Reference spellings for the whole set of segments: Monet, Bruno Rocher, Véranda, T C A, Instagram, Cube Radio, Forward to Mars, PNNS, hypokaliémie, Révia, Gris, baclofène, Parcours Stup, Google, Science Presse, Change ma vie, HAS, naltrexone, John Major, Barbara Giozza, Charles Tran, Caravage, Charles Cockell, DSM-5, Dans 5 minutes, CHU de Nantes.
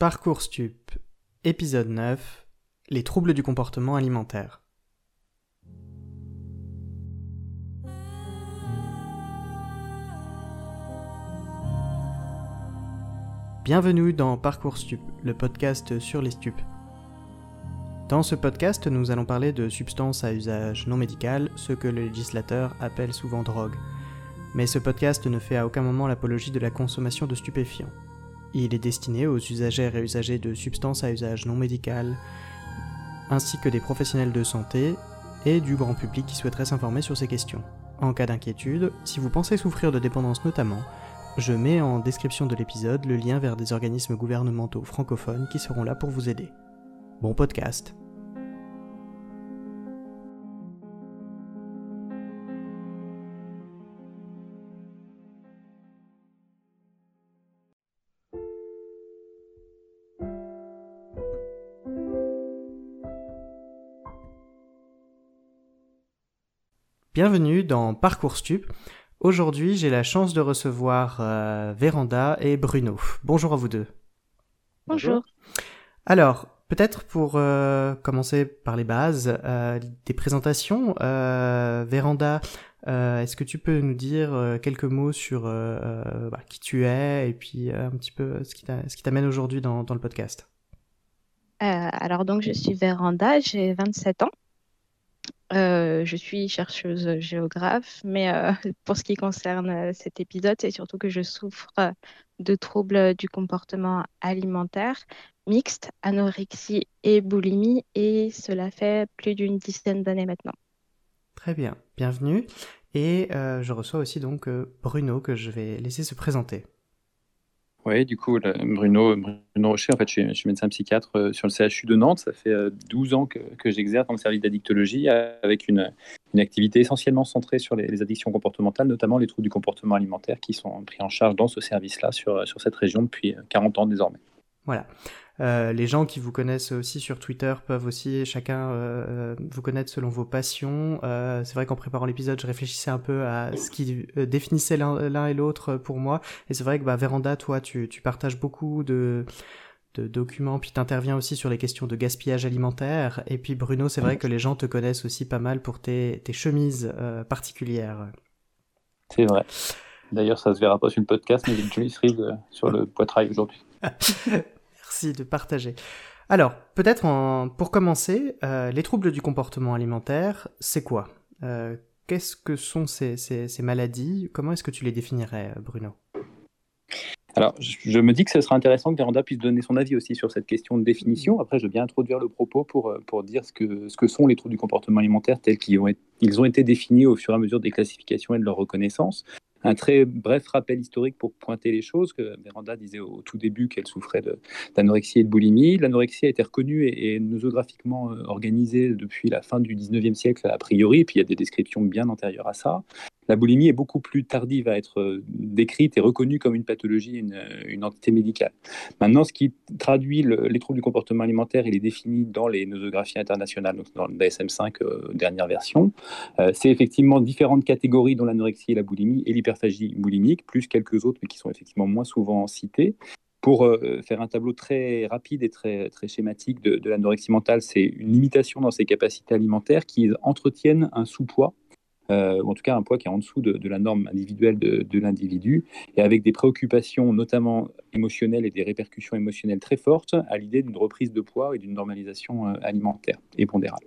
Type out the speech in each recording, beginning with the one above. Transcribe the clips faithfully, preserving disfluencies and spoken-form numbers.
Parcours Stup, épisode neuf, les troubles du comportement alimentaire. Bienvenue dans Parcours Stup, le podcast sur les stupes. Dans ce podcast, nous allons parler de substances à usage non médical, ce que le législateur appelle souvent drogue. Mais ce podcast ne fait à aucun moment l'apologie de la consommation de stupéfiants. Il est destiné aux usagères et usagers de substances à usage non médical, ainsi que des professionnels de santé et du grand public qui souhaiterait s'informer sur ces questions. En cas d'inquiétude, si vous pensez souffrir de dépendance notamment, je mets en description de l'épisode le lien vers des organismes gouvernementaux francophones qui seront là pour vous aider. Bon podcast! Bienvenue dans Parcours Stup. Aujourd'hui, j'ai la chance de recevoir euh, Véranda et Bruno. Bonjour à vous deux. Bonjour. Alors, peut-être pour euh, commencer par les bases euh, des présentations, euh, Véranda, euh, est-ce que tu peux nous dire euh, quelques mots sur euh, bah, qui tu es et puis euh, un petit peu ce qui, t'a, ce qui t'amène aujourd'hui dans, dans le podcast ? euh, Alors donc, je suis Véranda, j'ai vingt-sept ans. Euh, je suis chercheuse géographe, mais euh, pour ce qui concerne cet épisode, c'est surtout que je souffre de troubles du comportement alimentaire mixte, anorexie et boulimie, et cela fait plus d'une dizaine d'années maintenant. Très bien, bienvenue. Et euh, je reçois aussi donc euh, Bruno, que je vais laisser se présenter. Oui, du coup, là, Bruno, Bruno Rocher, en fait, je suis, je suis médecin psychiatre euh, sur le C H U de Nantes. Ça fait euh, douze ans que, que j'exerce dans le service d'addictologie euh, avec une, une activité essentiellement centrée sur les, les addictions comportementales, notamment les troubles du comportement alimentaire qui sont pris en charge dans ce service-là, sur, sur cette région, depuis quarante ans désormais. Voilà. Euh, les gens qui vous connaissent aussi sur Twitter peuvent aussi chacun euh, vous connaître selon vos passions. Euh, c'est vrai qu'en préparant l'épisode, je réfléchissais un peu à ce qui euh, définissait l'un, l'un et l'autre pour moi. Et c'est vrai que bah, Véranda, toi, tu, tu partages beaucoup de, de documents, puis t'interviens aussi sur les questions de gaspillage alimentaire. Et puis Bruno, c'est vrai que les gens te connaissent aussi pas mal pour tes, tes chemises euh, particulières. C'est vrai. D'ailleurs, ça se verra pas sur le podcast, mais j'ai une jolie cerise sur le poitrail aujourd'hui. Merci de partager. Alors, peut-être en, pour commencer, euh, les troubles du comportement alimentaire, c'est quoi ? euh, Qu'est-ce que sont ces, ces, ces maladies ? Comment est-ce que tu les définirais, Bruno ? Alors, je, je me dis que ce serait intéressant que Véranda puisse donner son avis aussi sur cette question de définition. Après, je vais bien introduire le propos pour, pour dire ce que, ce que sont les troubles du comportement alimentaire tels qu'ils ont, et, ils ont été définis au fur et à mesure des classifications et de leur reconnaissance. Un très bref rappel historique pour pointer les choses, que Véranda disait au tout début qu'elle souffrait de, d'anorexie et de boulimie. L'anorexie a été reconnue et, et nosographiquement organisée depuis la fin du dix-neuvième siècle a priori, et puis il y a des descriptions bien antérieures à ça. La boulimie est beaucoup plus tardive à être décrite et reconnue comme une pathologie, une, une entité médicale. Maintenant, ce qui traduit le, les troubles du comportement alimentaire, il est défini dans les nosographies internationales, donc dans le D S M cinq, euh, dernière version. Euh, c'est effectivement différentes catégories, dont l'anorexie et la boulimie et l'hyperphagie boulimique, plus quelques autres, mais qui sont effectivement moins souvent citées. Pour euh, faire un tableau très rapide et très, très schématique de, de l'anorexie mentale, c'est une limitation dans ses capacités alimentaires qui entretiennent un sous-poids, Euh, ou en tout cas un poids qui est en dessous de, de la norme individuelle de, de l'individu, et avec des préoccupations notamment émotionnelles et des répercussions émotionnelles très fortes à l'idée d'une reprise de poids et d'une normalisation euh, alimentaire et pondérale.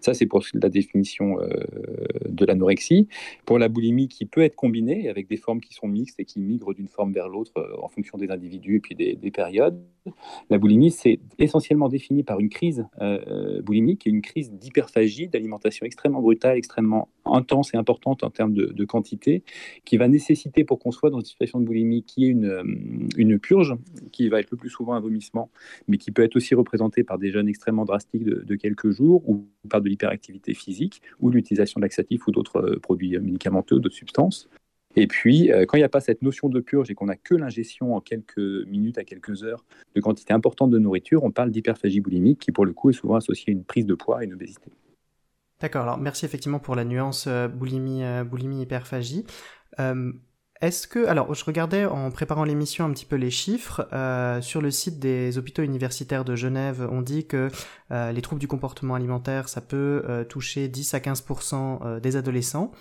Ça, c'est pour la définition euh, de l'anorexie. Pour la boulimie, qui peut être combinée avec des formes qui sont mixtes et qui migrent d'une forme vers l'autre euh, en fonction des individus et puis des, des périodes, la boulimie, c'est essentiellement définie par une crise euh, boulimique et une crise d'hyperphagie, d'alimentation extrêmement brutale, extrêmement intense et importante en termes de, de quantité, qui va nécessiter, pour qu'on soit dans une situation de boulimie qui est une, une purge, qui va être le plus souvent un vomissement, mais qui peut être aussi représentée par des jeûnes extrêmement drastiques de, de quelques jours, ou par de l'hyperactivité physique, ou l'utilisation de laxatifs ou d'autres euh, produits médicamenteux, d'autres substances. Et puis, euh, quand il n'y a pas cette notion de purge et qu'on n'a que l'ingestion en quelques minutes à quelques heures de quantité importante de nourriture, on parle d'hyperphagie boulimique, qui pour le coup est souvent associée à une prise de poids et une obésité. D'accord, alors merci effectivement pour la nuance euh, boulimie, euh, boulimie-hyperphagie. Euh, Est-ce que, alors je regardais en préparant l'émission un petit peu les chiffres, euh, sur le site des hôpitaux universitaires de Genève, on dit que euh, les troubles du comportement alimentaire, ça peut euh, toucher dix à quinze pour cent euh, des adolescents.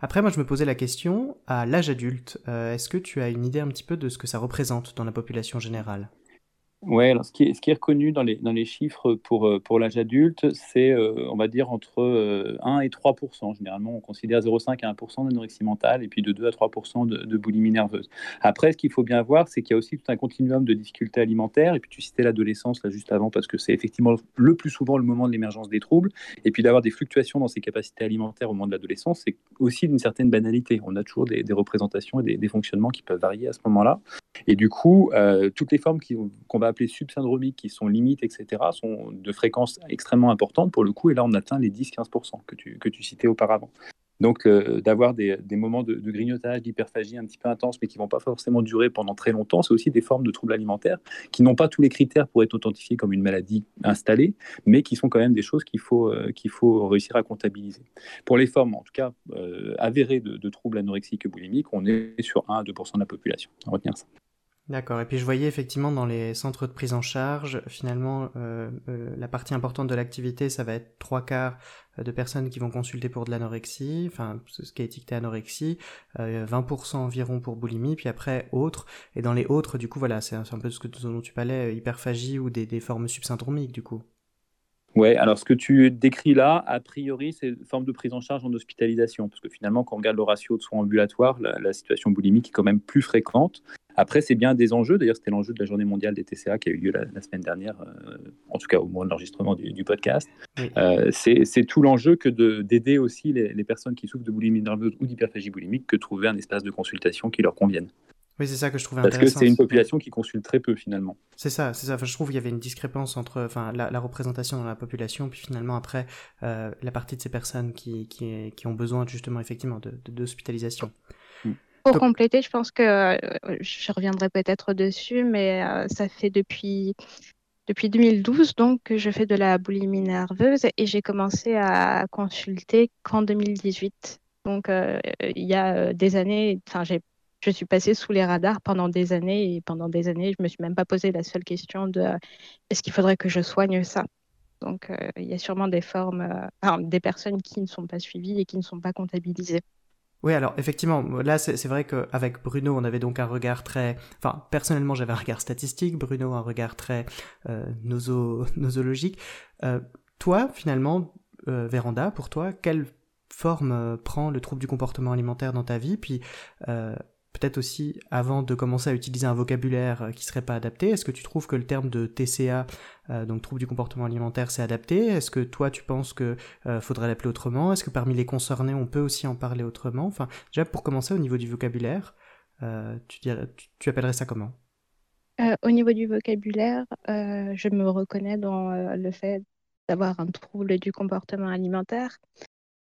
Après, moi je me posais la question, à l'âge adulte, euh, est-ce que tu as une idée un petit peu de ce que ça représente dans la population générale ? Oui, alors ce qui est, ce qui est reconnu dans les, dans les chiffres pour, pour l'âge adulte, c'est, euh, on va dire, entre euh, un et trois pour cent. Généralement, on considère zéro virgule cinq à un pour cent d'anorexie mentale et puis de deux à trois pour cent de, de boulimie nerveuse. Après, ce qu'il faut bien voir, c'est qu'il y a aussi tout un continuum de difficultés alimentaires. Et puis, tu citais l'adolescence là juste avant parce que c'est effectivement le plus souvent le moment de l'émergence des troubles. Et puis, d'avoir des fluctuations dans ses capacités alimentaires au moment de l'adolescence, c'est aussi d'une certaine banalité. On a toujours des, des représentations et des, des fonctionnements qui peuvent varier à ce moment-là. Et du coup, euh, toutes les formes qui, qu'on va appelées subsyndromiques, qui sont limites, et cetera, sont de fréquence extrêmement importante pour le coup, et là on atteint les dix à quinze pour cent que tu, que tu citais auparavant. Donc euh, d'avoir des, des moments de, de grignotage, d'hyperphagie un petit peu intense, mais qui ne vont pas forcément durer pendant très longtemps, c'est aussi des formes de troubles alimentaires qui n'ont pas tous les critères pour être authentifiés comme une maladie installée, mais qui sont quand même des choses qu'il faut, euh, qu'il faut réussir à comptabiliser. Pour les formes, en tout cas, euh, avérées de, de troubles anorexiques et boulimiques, on est sur un à deux pour cent de la population. On va retenir ça. D'accord, et puis je voyais effectivement dans les centres de prise en charge, finalement, euh, euh, la partie importante de l'activité, ça va être trois quarts de personnes qui vont consulter pour de l'anorexie, enfin ce qui est étiqueté anorexie, euh, vingt pour cent environ pour boulimie, puis après autres, et dans les autres, du coup, voilà, c'est un, c'est un peu ce que, dont tu parlais, hyperphagie ou des, des formes subsyndromiques, du coup. Oui, alors ce que tu décris là, a priori, c'est une forme de prise en charge en hospitalisation, parce que finalement, quand on regarde le ratio de soins ambulatoires, la, la situation boulimique est quand même plus fréquente. Après, c'est bien des enjeux. D'ailleurs, c'était l'enjeu de la journée mondiale des T C A qui a eu lieu la, la semaine dernière, euh, en tout cas au moment de l'enregistrement du, du podcast. Oui. Euh, c'est, c'est tout l'enjeu que de, d'aider aussi les, les personnes qui souffrent de boulimie nerveuse ou d'hyperphagie boulimique que trouver un espace de consultation qui leur convienne. Oui, c'est ça que je trouvais intéressant. Parce que c'est une population qui consulte très peu, finalement. C'est ça, c'est ça. Enfin, je trouve qu'il y avait une discrépance entre enfin, la, la représentation dans la population, puis finalement, après, euh, la partie de ces personnes qui, qui, qui ont besoin, justement, effectivement, de, de, d'hospitalisation. Mm. Pour compléter, je pense que, je reviendrai peut-être dessus, mais euh, ça fait depuis, depuis deux mille douze donc, que je fais de la boulimie nerveuse et j'ai commencé à consulter qu'en deux mille dix-huit. Donc, euh, il y a des années, enfin, j'ai, je suis passée sous les radars pendant des années et pendant des années, je ne me suis même pas posé la seule question de euh, est-ce qu'il faudrait que je soigne ça ? Donc, euh, il y a sûrement des formes, euh, enfin, des personnes qui ne sont pas suivies et qui ne sont pas comptabilisées. Oui, alors effectivement, là c'est, c'est vrai qu'avec Bruno, on avait donc un regard très... Enfin, personnellement, j'avais un regard statistique, Bruno, un regard très euh, noso... nosologique. Euh, toi, finalement, euh, Véranda, pour toi, quelle forme euh, prend le trouble du comportement alimentaire dans ta vie ? Puis euh, peut-être aussi, avant de commencer à utiliser un vocabulaire qui serait pas adapté, est-ce que tu trouves que le terme de T C A, euh, donc trouble du comportement alimentaire, c'est adapté ? Est-ce que toi, tu penses que euh, faudrait l'appeler autrement ? Est-ce que parmi les concernés, on peut aussi en parler autrement ? Enfin, déjà, pour commencer, au niveau du vocabulaire, euh, tu, dirais, tu, tu appellerais ça comment ? euh, Au niveau du vocabulaire, euh, je me reconnais dans euh, le fait d'avoir un trouble du comportement alimentaire.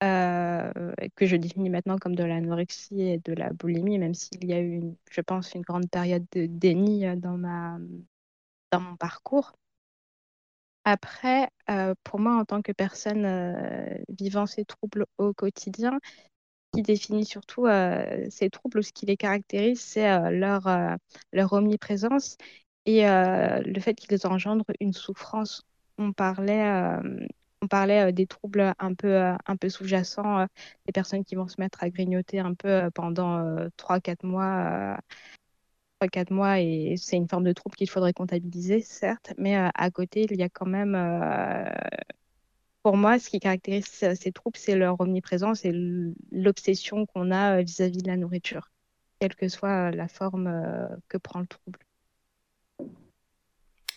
Euh, que je définis maintenant comme de l'anorexie et de la boulimie, même s'il y a eu, une, je pense, une grande période de déni dans, ma, dans mon parcours. Après, euh, pour moi, en tant que personne euh, vivant ces troubles au quotidien, qui définit surtout euh, ces troubles, ce qui les caractérise, c'est euh, leur, euh, leur omniprésence et euh, le fait qu'ils engendrent une souffrance. On parlait... Euh, On parlait des troubles un peu, un peu sous-jacents, des personnes qui vont se mettre à grignoter un peu pendant trois à quatre mois, et c'est une forme de trouble qu'il faudrait comptabiliser, certes, mais à côté, il y a quand même, pour moi, ce qui caractérise ces troubles, c'est leur omniprésence et l'obsession qu'on a vis-à-vis de la nourriture, quelle que soit la forme que prend le trouble.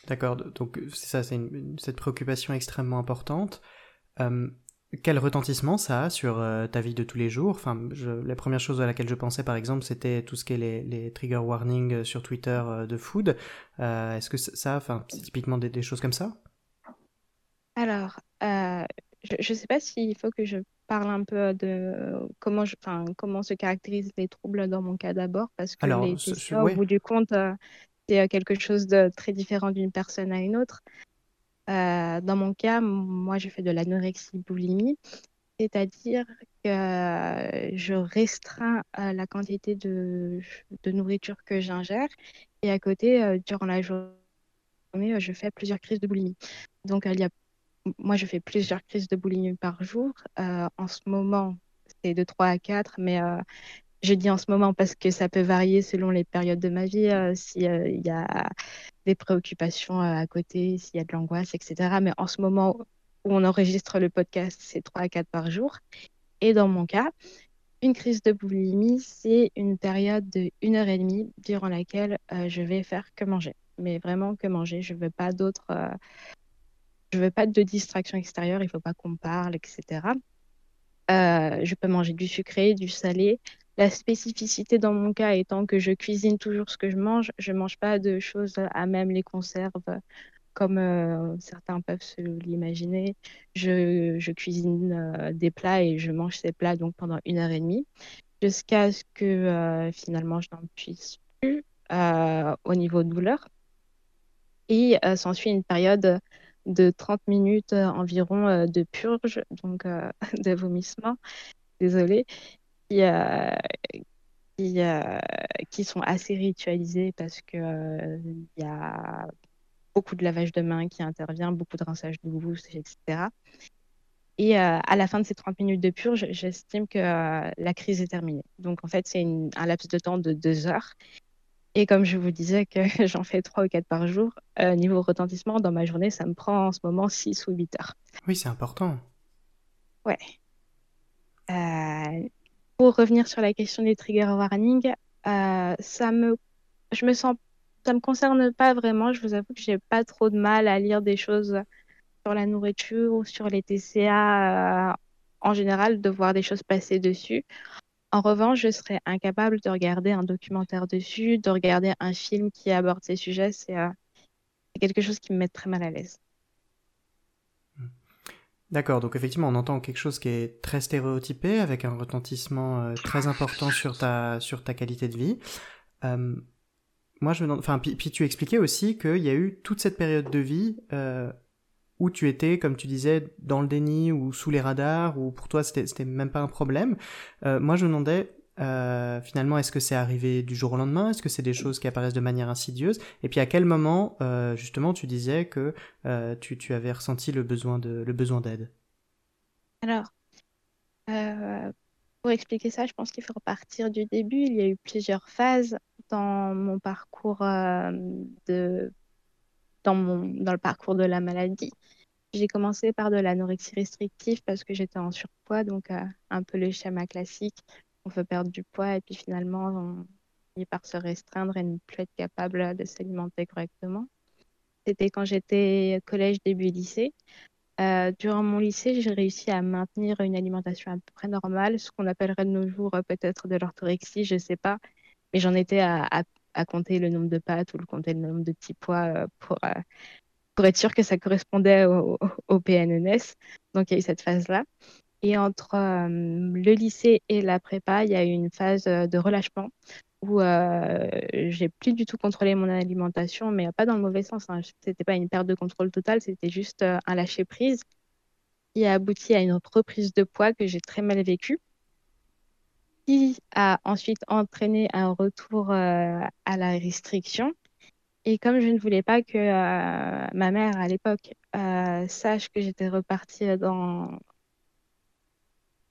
D'accord, donc c'est ça, c'est une, cette préoccupation extrêmement importante. Euh, quel retentissement ça a sur euh, ta vie de tous les jours ? Enfin, je, la première chose à laquelle je pensais, par exemple, c'était tout ce qui est les, les trigger warnings sur Twitter euh, de food. Euh, est-ce que ça, enfin, c'est typiquement des, des choses comme ça ? Alors, euh, je ne sais pas s'il faut que je parle un peu de comment, je, enfin, comment se caractérisent les troubles dans mon cas d'abord, parce que alors, les ce, T C A, oui. Au bout du compte... Euh, c'est quelque chose de très différent d'une personne à une autre. Euh, dans mon cas, moi, je fais de l'anorexie-boulimie. c'est-à-dire que je restreins la quantité de, de nourriture que j'ingère et à côté, durant la journée, je fais plusieurs crises de boulimie. Donc, il y a, moi, je fais plusieurs crises de boulimie par jour. Euh, en ce moment, c'est de trois à quatre, mais euh, je dis en ce moment parce que ça peut varier selon les périodes de ma vie, euh, s'il euh, y a des préoccupations euh, à côté, s'il y a de l'angoisse, et cetera. Mais en ce moment où on enregistre le podcast, c'est trois à quatre par jour. Et dans mon cas, une crise de boulimie, c'est une période de une heure et demie durant laquelle euh, je vais faire que manger. Mais vraiment que manger, je ne veux pas d'autres... Euh, je ne veux pas de distraction extérieure, il ne faut pas qu'on parle, et cetera. Euh, je peux manger du sucré, du salé. La spécificité dans mon cas étant que je cuisine toujours ce que je mange, je ne mange pas de choses à même les conserves, comme euh, certains peuvent se l'imaginer. Je, je cuisine euh, des plats et je mange ces plats donc pendant une heure et demie, jusqu'à ce que euh, finalement je n'en puisse plus euh, au niveau de douleur. Et euh, s'ensuit une période de trente minutes environ euh, de purge, donc euh, de vomissement, désolée, qui, euh, qui, euh, qui sont assez ritualisées parce que euh, y a beaucoup de lavage de mains qui intervient, beaucoup de rinçage de bouche, et cetera. Et euh, à la fin de ces trente minutes de purge, j'estime que euh, la crise est terminée. Donc en fait, c'est une, un laps de temps de deux heures. Et comme je vous disais que j'en fais trois ou quatre par jour, euh, niveau retentissement, dans ma journée, ça me prend en ce moment six ou huit heures. Oui, c'est important. Ouais. Euh, pour revenir sur la question des trigger warnings, euh, ça me... je me sens... ça me concerne pas vraiment. Je vous avoue que j'ai pas trop de mal à lire des choses sur la nourriture ou sur les T C A euh, en général, de voir des choses passer dessus. En revanche, je serais incapable de regarder un documentaire dessus, de regarder un film qui aborde ces sujets. C'est euh, quelque chose qui me met très mal à l'aise. D'accord, donc effectivement, on entend quelque chose qui est très stéréotypé, avec un retentissement euh, très important sur ta, sur ta qualité de vie. Euh, moi, je me demande... enfin, puis, puis tu expliquais aussi qu'il y a eu toute cette période de vie euh, où tu étais, comme tu disais, dans le déni ou sous les radars, ou pour toi, c'était, c'était même pas un problème. Euh, moi, je me demandais, euh, finalement, est-ce que c'est arrivé du jour au lendemain? Est-ce que c'est des choses qui apparaissent de manière insidieuse? Et puis, à quel moment, euh, justement, tu disais que euh, tu, tu avais ressenti le besoin de, le besoin d'aide? Alors, euh, pour expliquer ça, je pense qu'il faut repartir du début. Il y a eu plusieurs phases dans mon parcours euh, de... Dans, mon, dans le parcours de la maladie. J'ai commencé par de l'anorexie restrictive parce que j'étais en surpoids, donc euh, un peu le schéma classique. On veut perdre du poids et puis finalement, on finit par se restreindre et ne plus être capable de s'alimenter correctement. C'était quand j'étais collège, début lycée. Euh, durant mon lycée, j'ai réussi à maintenir une alimentation à peu près normale, ce qu'on appellerait de nos jours euh, peut-être de l'orthorexie, je ne sais pas, mais j'en étais à, à à compter le nombre de pâtes ou le compter le nombre de petits pois euh, pour, euh, pour être sûr que ça correspondait au, au P N N S. Donc, il y a eu cette phase-là. Et entre euh, le lycée et la prépa, il y a eu une phase de relâchement où euh, j'ai plus du tout contrôlé mon alimentation, mais pas dans le mauvais sens, hein. Ce n'était pas une perte de contrôle totale, c'était juste euh, un lâcher-prise qui a abouti à une reprise de poids que j'ai très mal vécue, qui a ensuite entraîné un retour euh, à la restriction. Et comme je ne voulais pas que euh, ma mère, à l'époque, euh, sache que j'étais repartie dans...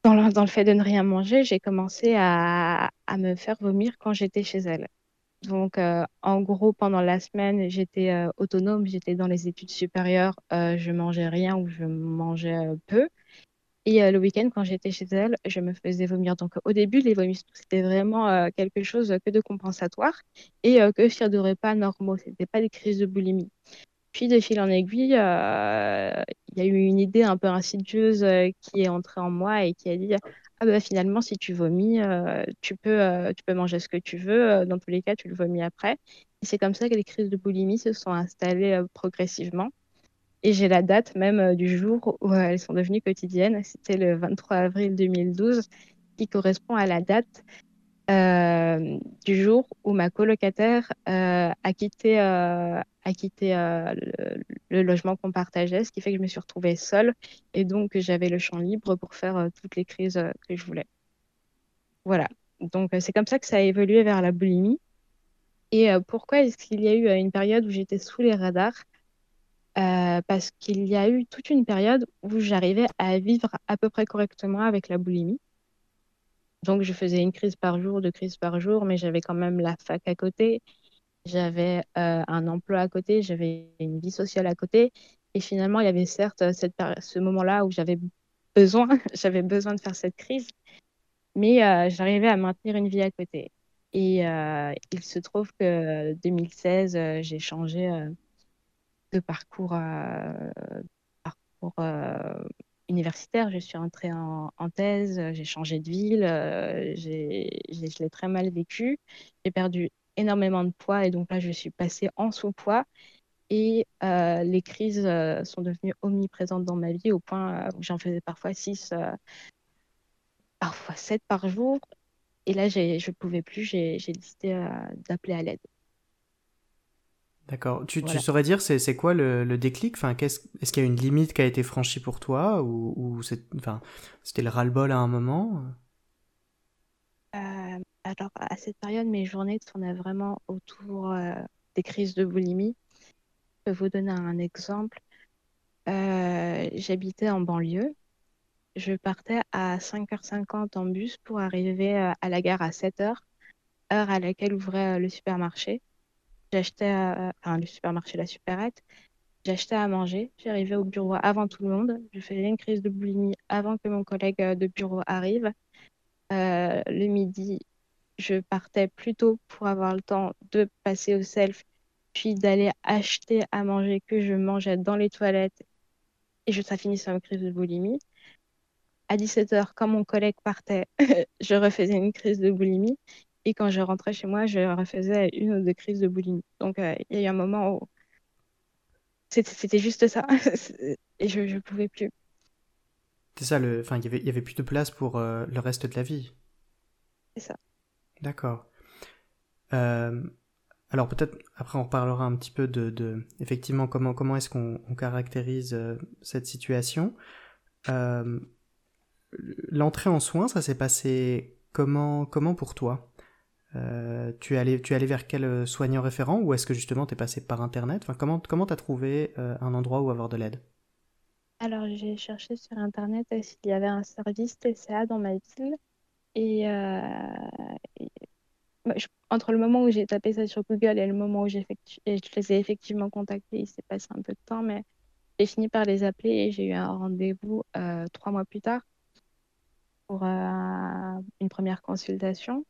Dans, le, dans le fait de ne rien manger, j'ai commencé à, à me faire vomir quand j'étais chez elle. Donc, euh, en gros, pendant la semaine, j'étais euh, autonome, j'étais dans les études supérieures, euh, je mangeais rien ou je mangeais euh, peu. Et euh, le week-end, quand j'étais chez elle, je me faisais vomir. Donc au début, les vomissements, c'était vraiment euh, quelque chose que de compensatoire et euh, que sur des repas normaux. Ce n'était pas des crises de boulimie. Puis de fil en aiguille, il euh, y a eu une idée un peu insidieuse euh, qui est entrée en moi et qui a dit « Ah bah finalement, si tu vomis, euh, tu peux, euh, tu peux manger ce que tu veux. Dans tous les cas, tu le vomis après. » Et c'est comme ça que les crises de boulimie se sont installées euh, progressivement. Et j'ai la date même du jour où elles sont devenues quotidiennes. C'était le vingt-trois avril deux mille douze, qui correspond à la date euh, du jour où ma colocataire euh, a quitté, euh, a quitté euh, le, le logement qu'on partageait, ce qui fait que je me suis retrouvée seule et donc j'avais le champ libre pour faire euh, toutes les crises euh, que je voulais. Voilà, donc euh, c'est comme ça que ça a évolué vers la boulimie. Et euh, pourquoi est-ce qu'il y a eu euh, une période où j'étais sous les radars? Euh, parce qu'il y a eu toute une période où j'arrivais à vivre à peu près correctement avec la boulimie. Donc, je faisais une crise par jour, deux crises par jour, mais j'avais quand même la fac à côté, j'avais euh, un emploi à côté, j'avais une vie sociale à côté. Et finalement, il y avait certes cette ce moment-là où j'avais besoin, j'avais besoin de faire cette crise, mais euh, j'arrivais à maintenir une vie à côté. Et euh, il se trouve que deux mille seize, euh, j'ai changé euh, de parcours, euh, parcours euh, universitaire, je suis entrée en, en thèse, j'ai changé de ville, euh, j'ai, j'ai, je l'ai très mal vécu, j'ai perdu énormément de poids et donc là je suis passée en sous-poids et euh, les crises euh, sont devenues omniprésentes dans ma vie au point où j'en faisais parfois six, euh, parfois sept par jour et là j'ai, je ne pouvais plus, j'ai, j'ai décidé euh, d'appeler à l'aide. D'accord. Tu, voilà. Tu saurais dire, c'est, c'est quoi le, le déclic? Enfin, qu'est-ce, est-ce qu'il y a une limite qui a été franchie pour toi? Ou, ou c'est, enfin, c'était le ras-le-bol à un moment? euh, Alors, à cette période, mes journées tournaient vraiment autour euh, des crises de boulimie. Je peux vous donner un exemple. Euh, j'habitais en banlieue. Je partais à cinq heures cinquante en bus pour arriver à la gare à sept heures, heure à laquelle ouvrait le supermarché. J'achetais, à... enfin le supermarché, la supérette, j'achetais à manger, j'arrivais au bureau avant tout le monde, je faisais une crise de boulimie avant que mon collègue de bureau arrive. Euh, le midi, je partais plus tôt pour avoir le temps de passer au self, puis d'aller acheter à manger que je mangeais dans les toilettes et je, ça finissait une crise de boulimie. À dix-sept heures, quand mon collègue partait, je refaisais une crise de boulimie. Et quand je rentrais chez moi, je refaisais une ou deux crises de boulimie. Donc, il euh, y a eu un moment où c'était, c'était juste ça. Et je ne pouvais plus. C'est ça, le... enfin, y avait, y avait plus de place pour euh, le reste de la vie. C'est ça. D'accord. Euh, alors, peut-être, après, on reparlera un petit peu de... de effectivement, comment, comment est-ce qu'on on caractérise euh, cette situation. Euh, l'entrée en soins, ça s'est passé comment, comment pour toi? Euh, tu es allé, tu es allé vers quel soignant référent ou est-ce que justement tu es passé par internet? Enfin, comment, comment t'as trouvé euh, un endroit où avoir de l'aide? Alors j'ai cherché sur internet euh, s'il y avait un service T C A dans ma ville et, euh, et... Bah, je... entre le moment où j'ai tapé ça sur Google et le moment où j'ai effectu... et je les ai effectivement contactés, il s'est passé un peu de temps mais j'ai fini par les appeler et j'ai eu un rendez-vous euh, trois mois plus tard pour euh, une première consultation.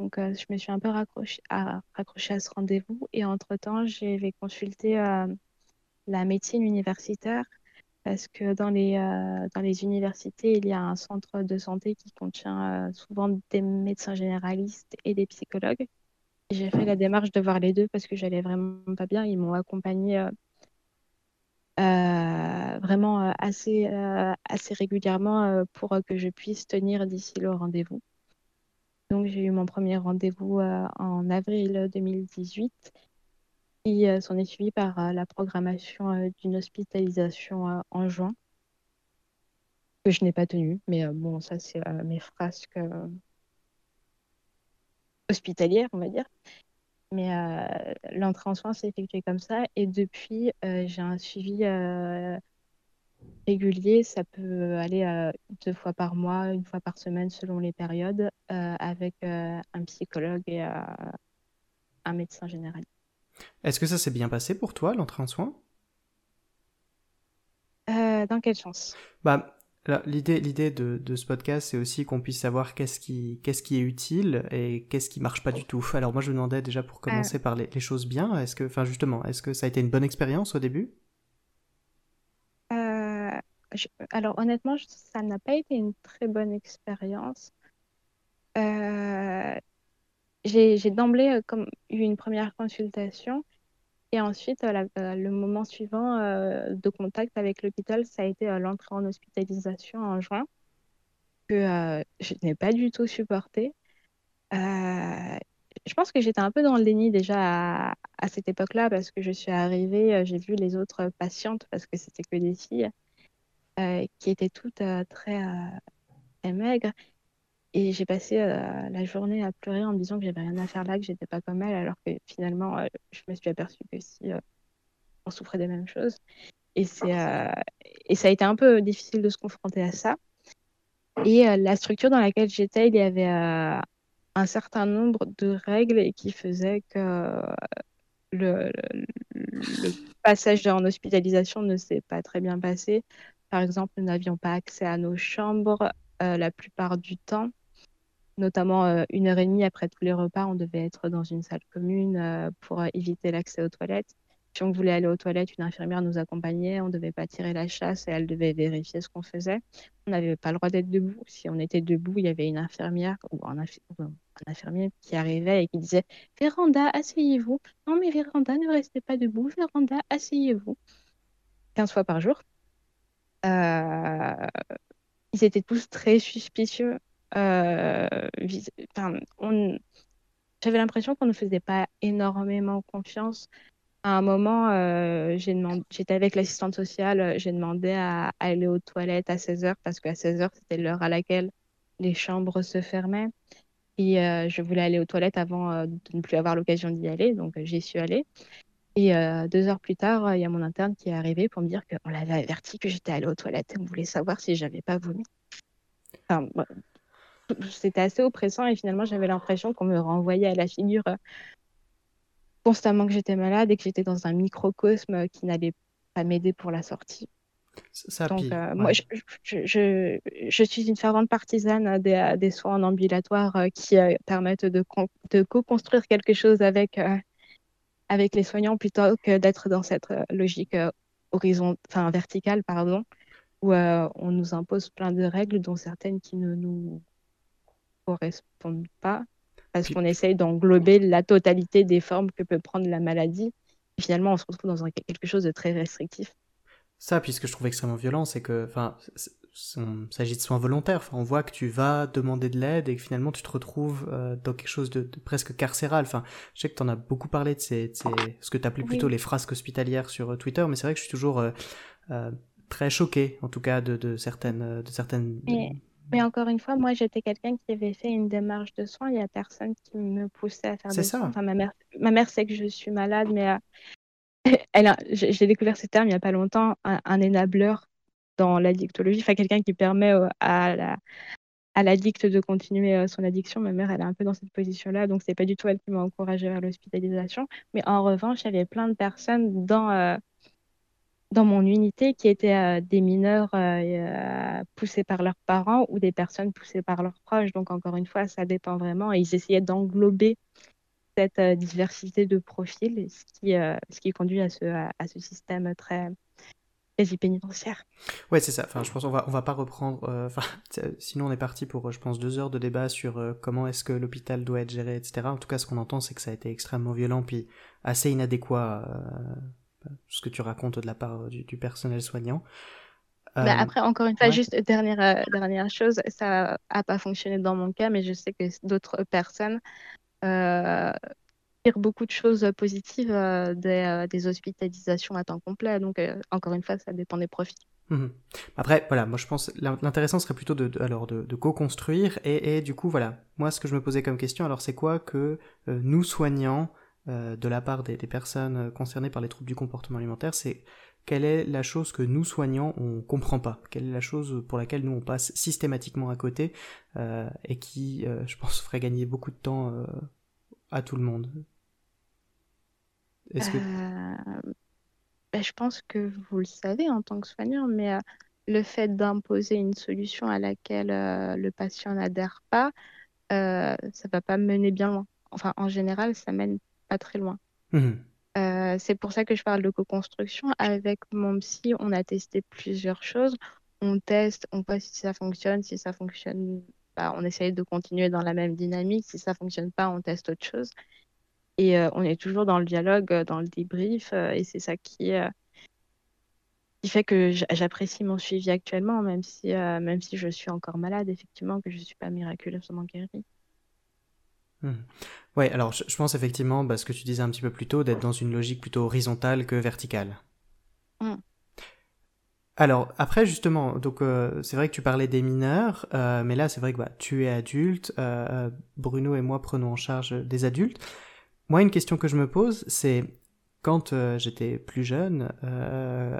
Donc, euh, je me suis un peu raccrochée à, raccrochée à ce rendez-vous. Et entre-temps, j'ai consulté euh, la médecine universitaire parce que dans les, euh, dans les universités, il y a un centre de santé qui contient euh, souvent des médecins généralistes et des psychologues. Et j'ai fait la démarche de voir les deux parce que j'allais vraiment pas bien. Ils m'ont accompagnée euh, euh, vraiment euh, assez, euh, assez régulièrement euh, pour que je puisse tenir d'ici le rendez-vous. Donc, j'ai eu mon premier rendez-vous euh, en avril deux mille dix-huit qui euh, s'en est suivi par euh, la programmation euh, d'une hospitalisation euh, en juin que je n'ai pas tenue. Mais euh, bon, ça, c'est euh, mes frasques euh, hospitalières, on va dire. Mais euh, l'entrée en soins s'est effectuée comme ça. Et depuis, euh, j'ai un suivi euh, régulier, ça peut aller euh, deux fois par mois, une fois par semaine selon les périodes, euh, avec euh, un psychologue et euh, un médecin généraliste. Est-ce que ça s'est bien passé pour toi, l'entrée en soins? euh, Dans quel sens? Bah, là, l'idée, l'idée de, de ce podcast, c'est aussi qu'on puisse savoir qu'est-ce qui, qu'est-ce qui est utile et qu'est-ce qui marche pas du tout. Alors moi, je me demandais déjà pour commencer euh... par les, les choses bien, est-ce que, enfin justement, est-ce que ça a été une bonne expérience au début? Je, alors honnêtement, je, ça n'a pas été une très bonne expérience. Euh, j'ai, j'ai d'emblée euh, comme, eu une première consultation et ensuite euh, la, euh, le moment suivant euh, de contact avec l'hôpital, ça a été euh, l'entrée en hospitalisation en juin que euh, je n'ai pas du tout supporté. Euh, Je pense que j'étais un peu dans le déni déjà à, à cette époque-là parce que je suis arrivée, euh, j'ai vu les autres patientes parce que c'était que des filles euh, qui étaient toutes euh, très, euh, très maigres et j'ai passé euh, la journée à pleurer en me disant que j'avais rien à faire là, que j'étais pas comme elles alors que finalement euh, je me suis aperçue que si euh, on souffrait des mêmes choses et, c'est, euh, et ça a été un peu difficile de se confronter à ça et euh, la structure dans laquelle j'étais, il y avait euh, un certain nombre de règles et qui faisaient que le, le, le passage en hospitalisation ne s'est pas très bien passé. Par exemple, nous n'avions pas accès à nos chambres euh, la plupart du temps, notamment euh, une heure et demie après tous les repas, on devait être dans une salle commune euh, pour éviter l'accès aux toilettes. Si on voulait aller aux toilettes, une infirmière nous accompagnait, on ne devait pas tirer la chasse et elle devait vérifier ce qu'on faisait. On n'avait pas le droit d'être debout. Si on était debout, il y avait une infirmière ou un, infi- un infirmier qui arrivait et qui disait « Véranda, asseyez-vous ». « Non mais Véranda, ne restez pas debout. Véranda, asseyez-vous ». quinze fois par jour. Euh... Ils étaient tous très suspicieux. Euh... Vis- enfin, on... J'avais l'impression qu'on ne faisait pas énormément confiance. À un moment, euh, j'ai demandé, j'étais avec l'assistante sociale, j'ai demandé à, à aller aux toilettes à seize heures parce qu'à seize heures, c'était l'heure à laquelle les chambres se fermaient. Et euh, je voulais aller aux toilettes avant euh, de ne plus avoir l'occasion d'y aller, donc euh, j'y suis allée. Et euh, deux heures plus tard, il y a mon interne qui est arrivé pour me dire qu'on l'avait averti que j'étais allée aux toilettes et on voulait savoir si j'avais pas vomi. Enfin, bon, c'était assez oppressant et finalement, j'avais l'impression qu'on me renvoyait à la figure euh, constamment que j'étais malade et que j'étais dans un microcosme qui n'allait pas m'aider pour la sortie. Ça Donc, euh, ouais. moi, je, je, je, je suis une fervente partisane des, des soins en ambulatoire euh, qui euh, permettent de, con- de co-construire quelque chose avec, euh, avec les soignants plutôt que d'être dans cette euh, logique euh, horizon- enfin, verticale pardon, où euh, on nous impose plein de règles, dont certaines qui ne nous correspondent pas. Parce qu'on essaye d'englober la totalité des formes que peut prendre la maladie. Et finalement, on se retrouve dans un, quelque chose de très restrictif. Ça, puis ce que je trouve extrêmement violent, c'est que, enfin, il s'agit de soins volontaires. Enfin, on voit que tu vas demander de l'aide et que finalement, tu te retrouves euh, dans quelque chose de, de presque carcéral. Enfin, je sais que t'en as beaucoup parlé de ces, de ces, ce que t'appelais plutôt oui. les frasques hospitalières sur Twitter, mais c'est vrai que je suis toujours euh, euh, très choquée, en tout cas, de, de certaines... De certaines... Oui. Mais encore une fois, moi, j'étais quelqu'un qui avait fait une démarche de soins. Il n'y a personne qui me poussait à faire des soins. Enfin, ma mère, ma mère sait que je suis malade, mais euh, elle a, j'ai, j'ai découvert ce terme il n'y a pas longtemps, un, un énableur dans l'addictologie, enfin quelqu'un qui permet euh, à, la, à l'addict de continuer euh, son addiction. Ma mère, elle est un peu dans cette position-là, donc c'est pas du tout elle qui m'a encouragée vers l'hospitalisation. Mais en revanche, il y avait plein de personnes dans... Euh, dans mon unité, qui étaient euh, des mineurs euh, poussés par leurs parents ou des personnes poussées par leurs proches. Donc, encore une fois, ça dépend vraiment. Et ils essayaient d'englober cette euh, diversité de profils, ce qui, euh, ce qui conduit à ce, à ce système très quasi-pénitentiaire. Ouais, c'est ça. Enfin, je pense qu'on va, on va pas reprendre... Euh, sinon, on est parti pour, je pense, deux heures de débat sur euh, comment est-ce que l'hôpital doit être géré, et cetera. En tout cas, ce qu'on entend, c'est que ça a été extrêmement violent puis assez inadéquat... Euh... ce que tu racontes de la part du, du personnel soignant. Euh, bah après, encore une fois, ouais. juste dernière, euh, dernière chose, ça n'a pas fonctionné dans mon cas, mais je sais que d'autres personnes euh, tirent beaucoup de choses positives euh, des, euh, des hospitalisations à temps complet. Donc, euh, encore une fois, ça dépend des profils. Mmh. Après, voilà, moi je pense l'intéressant serait plutôt de, de, alors de, de co-construire. Et, et du coup, voilà, moi ce que je me posais comme question, alors c'est quoi que euh, nous soignants, Euh, de la part des, des personnes concernées par les troubles du comportement alimentaire, c'est quelle est la chose que nous soignants on comprend pas, quelle est la chose pour laquelle nous on passe systématiquement à côté euh, et qui, euh, je pense, ferait gagner beaucoup de temps euh, à tout le monde. Est-ce que... euh... ben, je pense que vous le savez en tant que soignant, mais euh, le fait d'imposer une solution à laquelle euh, le patient n'adhère pas, euh, ça va pas mener bien loin. Enfin, en général, ça mène pas très loin. Mmh. Euh, c'est pour ça que je parle de co-construction. Avec mon psy, on a testé plusieurs choses. On teste, on voit si ça fonctionne. Si ça fonctionne, bah, on essaye de continuer dans la même dynamique. Si ça fonctionne pas, on teste autre chose. Et euh, on est toujours dans le dialogue, dans le débrief. Euh, et c'est ça qui, euh, qui fait que j'apprécie mon suivi actuellement, même si, euh, même si je suis encore malade, effectivement, que je suis pas miraculeusement guérie. Mmh. Oui, alors je, je pense effectivement, bah, ce que tu disais un petit peu plus tôt, d'être dans une logique plutôt horizontale que verticale. Mmh. Alors après justement, donc euh, c'est vrai que tu parlais des mineurs, euh, mais là c'est vrai que bah, tu es adulte, euh, Bruno et moi prenons en charge des adultes. Moi, une question que je me pose, c'est quand euh, j'étais plus jeune, euh,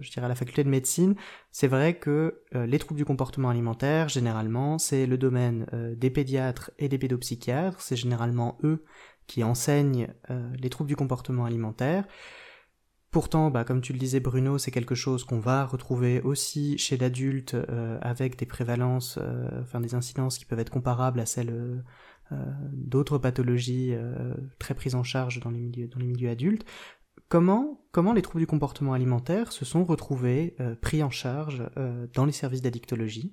je dirais à la faculté de médecine, c'est vrai que euh, les troubles du comportement alimentaire, généralement, c'est le domaine euh, des pédiatres et des pédopsychiatres, c'est généralement eux qui enseignent euh, les troubles du comportement alimentaire. Pourtant, bah, comme tu le disais Bruno, c'est quelque chose qu'on va retrouver aussi chez l'adulte euh, avec des prévalences, euh, enfin des incidences qui peuvent être comparables à celles euh, d'autres pathologies euh, très prises en charge dans les milieux, dans les milieux adultes. Comment, comment les troubles du comportement alimentaire se sont retrouvés euh, pris en charge euh, dans les services d'addictologie ?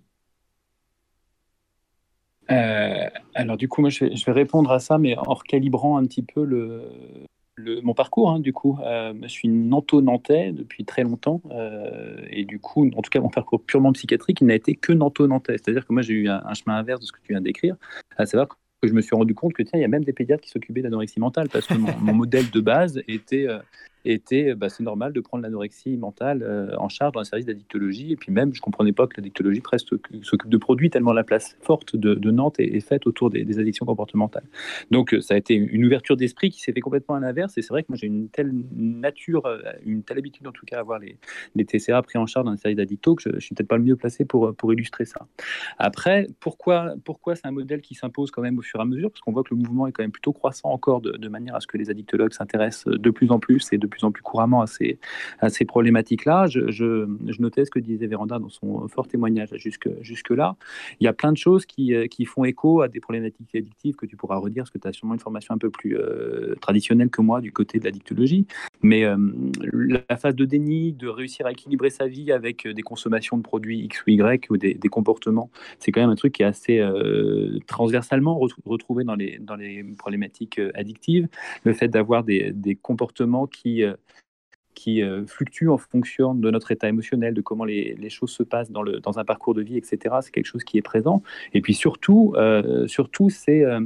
euh, Alors du coup, moi, je vais, je vais répondre à ça, mais en recalibrant un petit peu le... Le, mon parcours, hein, du coup, euh, je suis nanto-nantais depuis très longtemps, euh, et du coup, en tout cas, mon parcours purement psychiatrique, il n'a été que nanto-nantais, c'est-à-dire que moi, j'ai eu un, un chemin inverse de ce que tu viens de décrire, à savoir que je me suis rendu compte que tiens, il y a même des pédiatres qui s'occupaient d'anorexie mentale, parce que mon, mon modèle de base était, euh, était bah, c'est normal de prendre l'anorexie mentale euh, en charge dans un service d'addictologie, et puis même, je ne comprenais pas que l'addictologie presque s'occupe de produits, tellement la place forte de, de Nantes est, est faite autour des, des addictions comportementales. Donc, ça a été une ouverture d'esprit qui s'est fait complètement à l'inverse, et c'est vrai que moi, j'ai une telle nature, une telle habitude, en tout cas, à avoir les, les T C A pris en charge dans un service d'addicto, que je ne suis peut-être pas le mieux placé pour, pour illustrer ça. Après, pourquoi, pourquoi c'est un modèle qui s'impose quand même au fur et à mesure, parce qu'on voit que le mouvement est quand même plutôt croissant encore, de, de manière à ce que les addictologues s'intéressent de plus en plus, et de plus en plus couramment à ces, à ces problématiques-là. Je, je, je notais ce que disait Véranda dans son fort témoignage jusque, jusque-là. Il y a plein de choses qui, qui font écho à des problématiques addictives que tu pourras redire, parce que tu as sûrement une formation un peu plus euh, traditionnelle que moi du côté de l'addictologie. Mais euh, la phase de déni, de réussir à équilibrer sa vie avec des consommations de produits X ou Y ou des, des comportements, c'est quand même un truc qui est assez euh, transversalement re- retrouvé dans les, dans les problématiques addictives. Le fait d'avoir des, des comportements qui Qui, qui euh, fluctue en fonction de notre état émotionnel, de comment les, les choses se passent dans, le, dans un parcours de vie, et cetera. C'est quelque chose qui est présent. Et puis surtout, euh, surtout c'est, euh,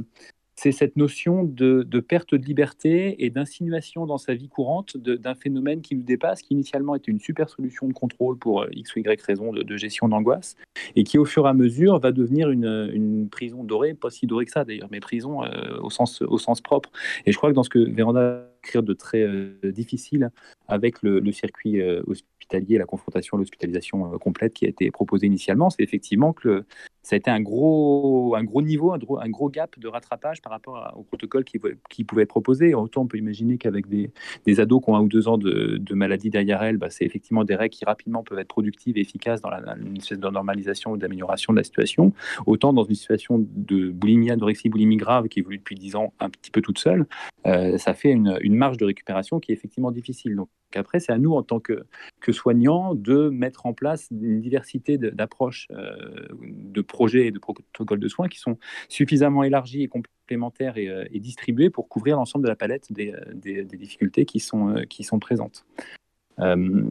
c'est cette notion de, de perte de liberté et d'insinuation dans sa vie courante de, d'un phénomène qui nous dépasse, qui initialement était une super solution de contrôle pour euh, X ou Y raison de, de gestion d'angoisse, et qui au fur et à mesure va devenir une, une prison dorée, pas si dorée que ça d'ailleurs, mais prison euh, au, sens, au sens propre. Et je crois que dans ce que Véranda de très euh, difficile avec le, le circuit euh, hospitalier, la confrontation, l'hospitalisation euh, complète qui a été proposée initialement, c'est effectivement que le, ça a été un gros, un gros niveau, un gros, un gros gap de rattrapage par rapport à, au protocole qui, qui pouvait être proposé. Autant on peut imaginer qu'avec des, des ados qui ont un ou deux ans de, de maladie derrière elles, bah, c'est effectivement des règles qui rapidement peuvent être productives et efficaces dans la, une espèce de normalisation ou d'amélioration de la situation. Autant dans une situation de boulimie, anorexie, boulimie grave qui évolue depuis dix ans un petit peu toute seule, euh, ça fait une, une marge de récupération qui est effectivement difficile. Donc après, c'est à nous en tant que, que soignants de mettre en place une diversité de, d'approches, euh, de projets et de protocoles de soins qui sont suffisamment élargis et complémentaires et, euh, et distribués pour couvrir l'ensemble de la palette des, des, des difficultés qui sont, euh, qui sont présentes. Euh,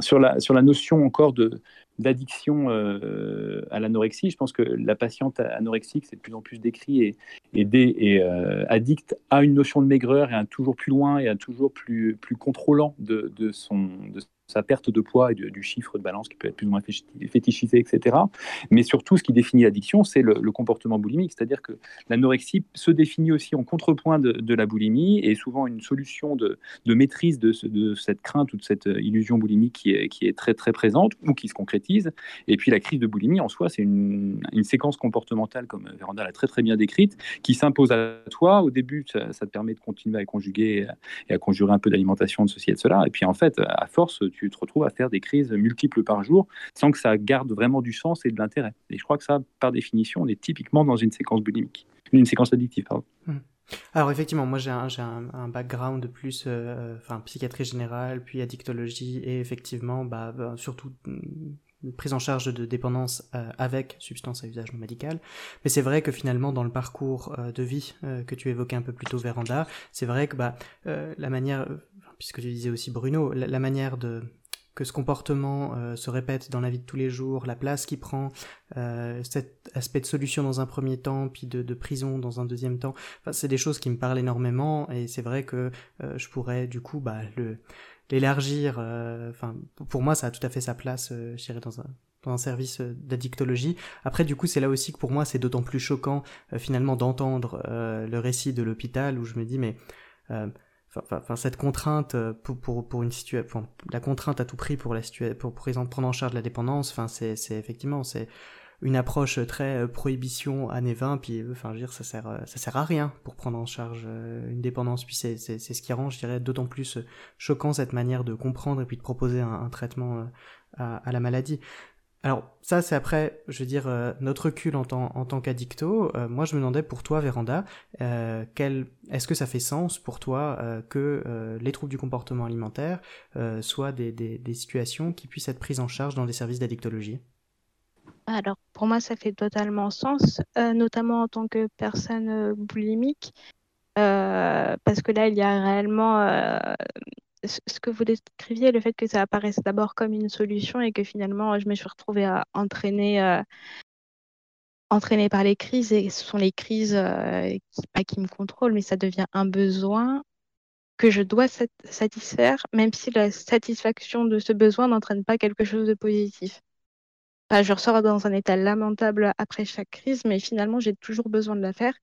sur, la, sur la notion encore de d'addiction euh, à l'anorexie, je pense que la patiente anorexique, c'est de plus en plus décrit et, et, dé, et euh, addict à une notion de maigreur et à un toujours plus loin et à un toujours plus, plus contrôlant de, de, son, de sa perte de poids et de, du chiffre de balance qui peut être plus ou moins fétichisé, et cetera. Mais surtout, ce qui définit l'addiction, c'est le, le comportement boulimique, c'est-à-dire que l'anorexie se définit aussi en contrepoint de, de la boulimie et souvent une solution de, de maîtrise de, ce, de cette crainte ou de cette illusion boulimique qui est, qui est très très présente ou qui se concrétise. Et puis la crise de boulimie en soi, c'est une, une séquence comportementale, comme Véranda l'a très très bien décrite, qui s'impose à toi. Au début, ça, ça te permet de continuer à conjuguer et à conjurer un peu d'alimentation de ceci et de cela. Et puis en fait, à force, tu te retrouves à faire des crises multiples par jour sans que ça garde vraiment du sens et de l'intérêt. Et je crois que ça, par définition, on est typiquement dans une séquence boulimique, une séquence addictive, pardon. Mmh. Alors effectivement, moi j'ai un, j'ai un, un background de plus, euh, enfin psychiatrie générale, puis addictologie, et effectivement, bah, bah surtout prise en charge de dépendance euh, avec substance à usage non médical, mais c'est vrai que finalement dans le parcours euh, de vie euh, que tu évoquais un peu plus tôt, Véranda, c'est vrai que bah, euh, la manière, euh, puisque tu disais aussi Bruno, la, la manière de, que ce comportement euh, se répète dans la vie de tous les jours, la place qu'il prend, euh, cet aspect de solution dans un premier temps, puis de, de prison dans un deuxième temps, enfin, c'est des choses qui me parlent énormément, et c'est vrai que euh, je pourrais du coup bah, le, l'élargir, euh, enfin, pour moi ça a tout à fait sa place, euh, je dirais, dans un... un service d'addictologie. Après, du coup, c'est là aussi que pour moi, c'est d'autant plus choquant euh, finalement d'entendre euh, le récit de l'hôpital, où je me dis, mais euh, fin, fin, cette contrainte euh, pour, pour, pour une situation, la contrainte à tout prix pour la situation, pour, pour exemple, prendre en charge la dépendance, enfin, c'est, c'est effectivement, c'est une approche très euh, prohibition années vingt, puis enfin, euh, je veux dire, ça sert, euh, ça sert à rien pour prendre en charge euh, une dépendance, puis c'est, c'est, c'est ce qui rend, je dirais, d'autant plus choquant cette manière de comprendre et puis de proposer un, un traitement euh, à, à la maladie. Alors ça, c'est après, je veux dire, euh, notre recul en tant, en tant qu'addicto. Euh, moi, je me demandais pour toi, Véranda, euh, quel, est-ce que ça fait sens pour toi euh, que euh, les troubles du comportement alimentaire euh, soient des, des, des situations qui puissent être prises en charge dans des services d'addictologie ? Alors, pour moi, ça fait totalement sens, euh, notamment en tant que personne euh, boulimique, euh, parce que là, il y a réellement... Euh, ce que vous décriviez, le fait que ça apparaisse d'abord comme une solution et que finalement je me suis retrouvée à entraîner, euh, entraînée par les crises, et ce sont les crises euh, qui, pas qui me contrôlent, mais ça devient un besoin que je dois sat- satisfaire, même si la satisfaction de ce besoin n'entraîne pas quelque chose de positif. Enfin, je ressors dans un état lamentable après chaque crise, mais finalement j'ai toujours besoin de la faire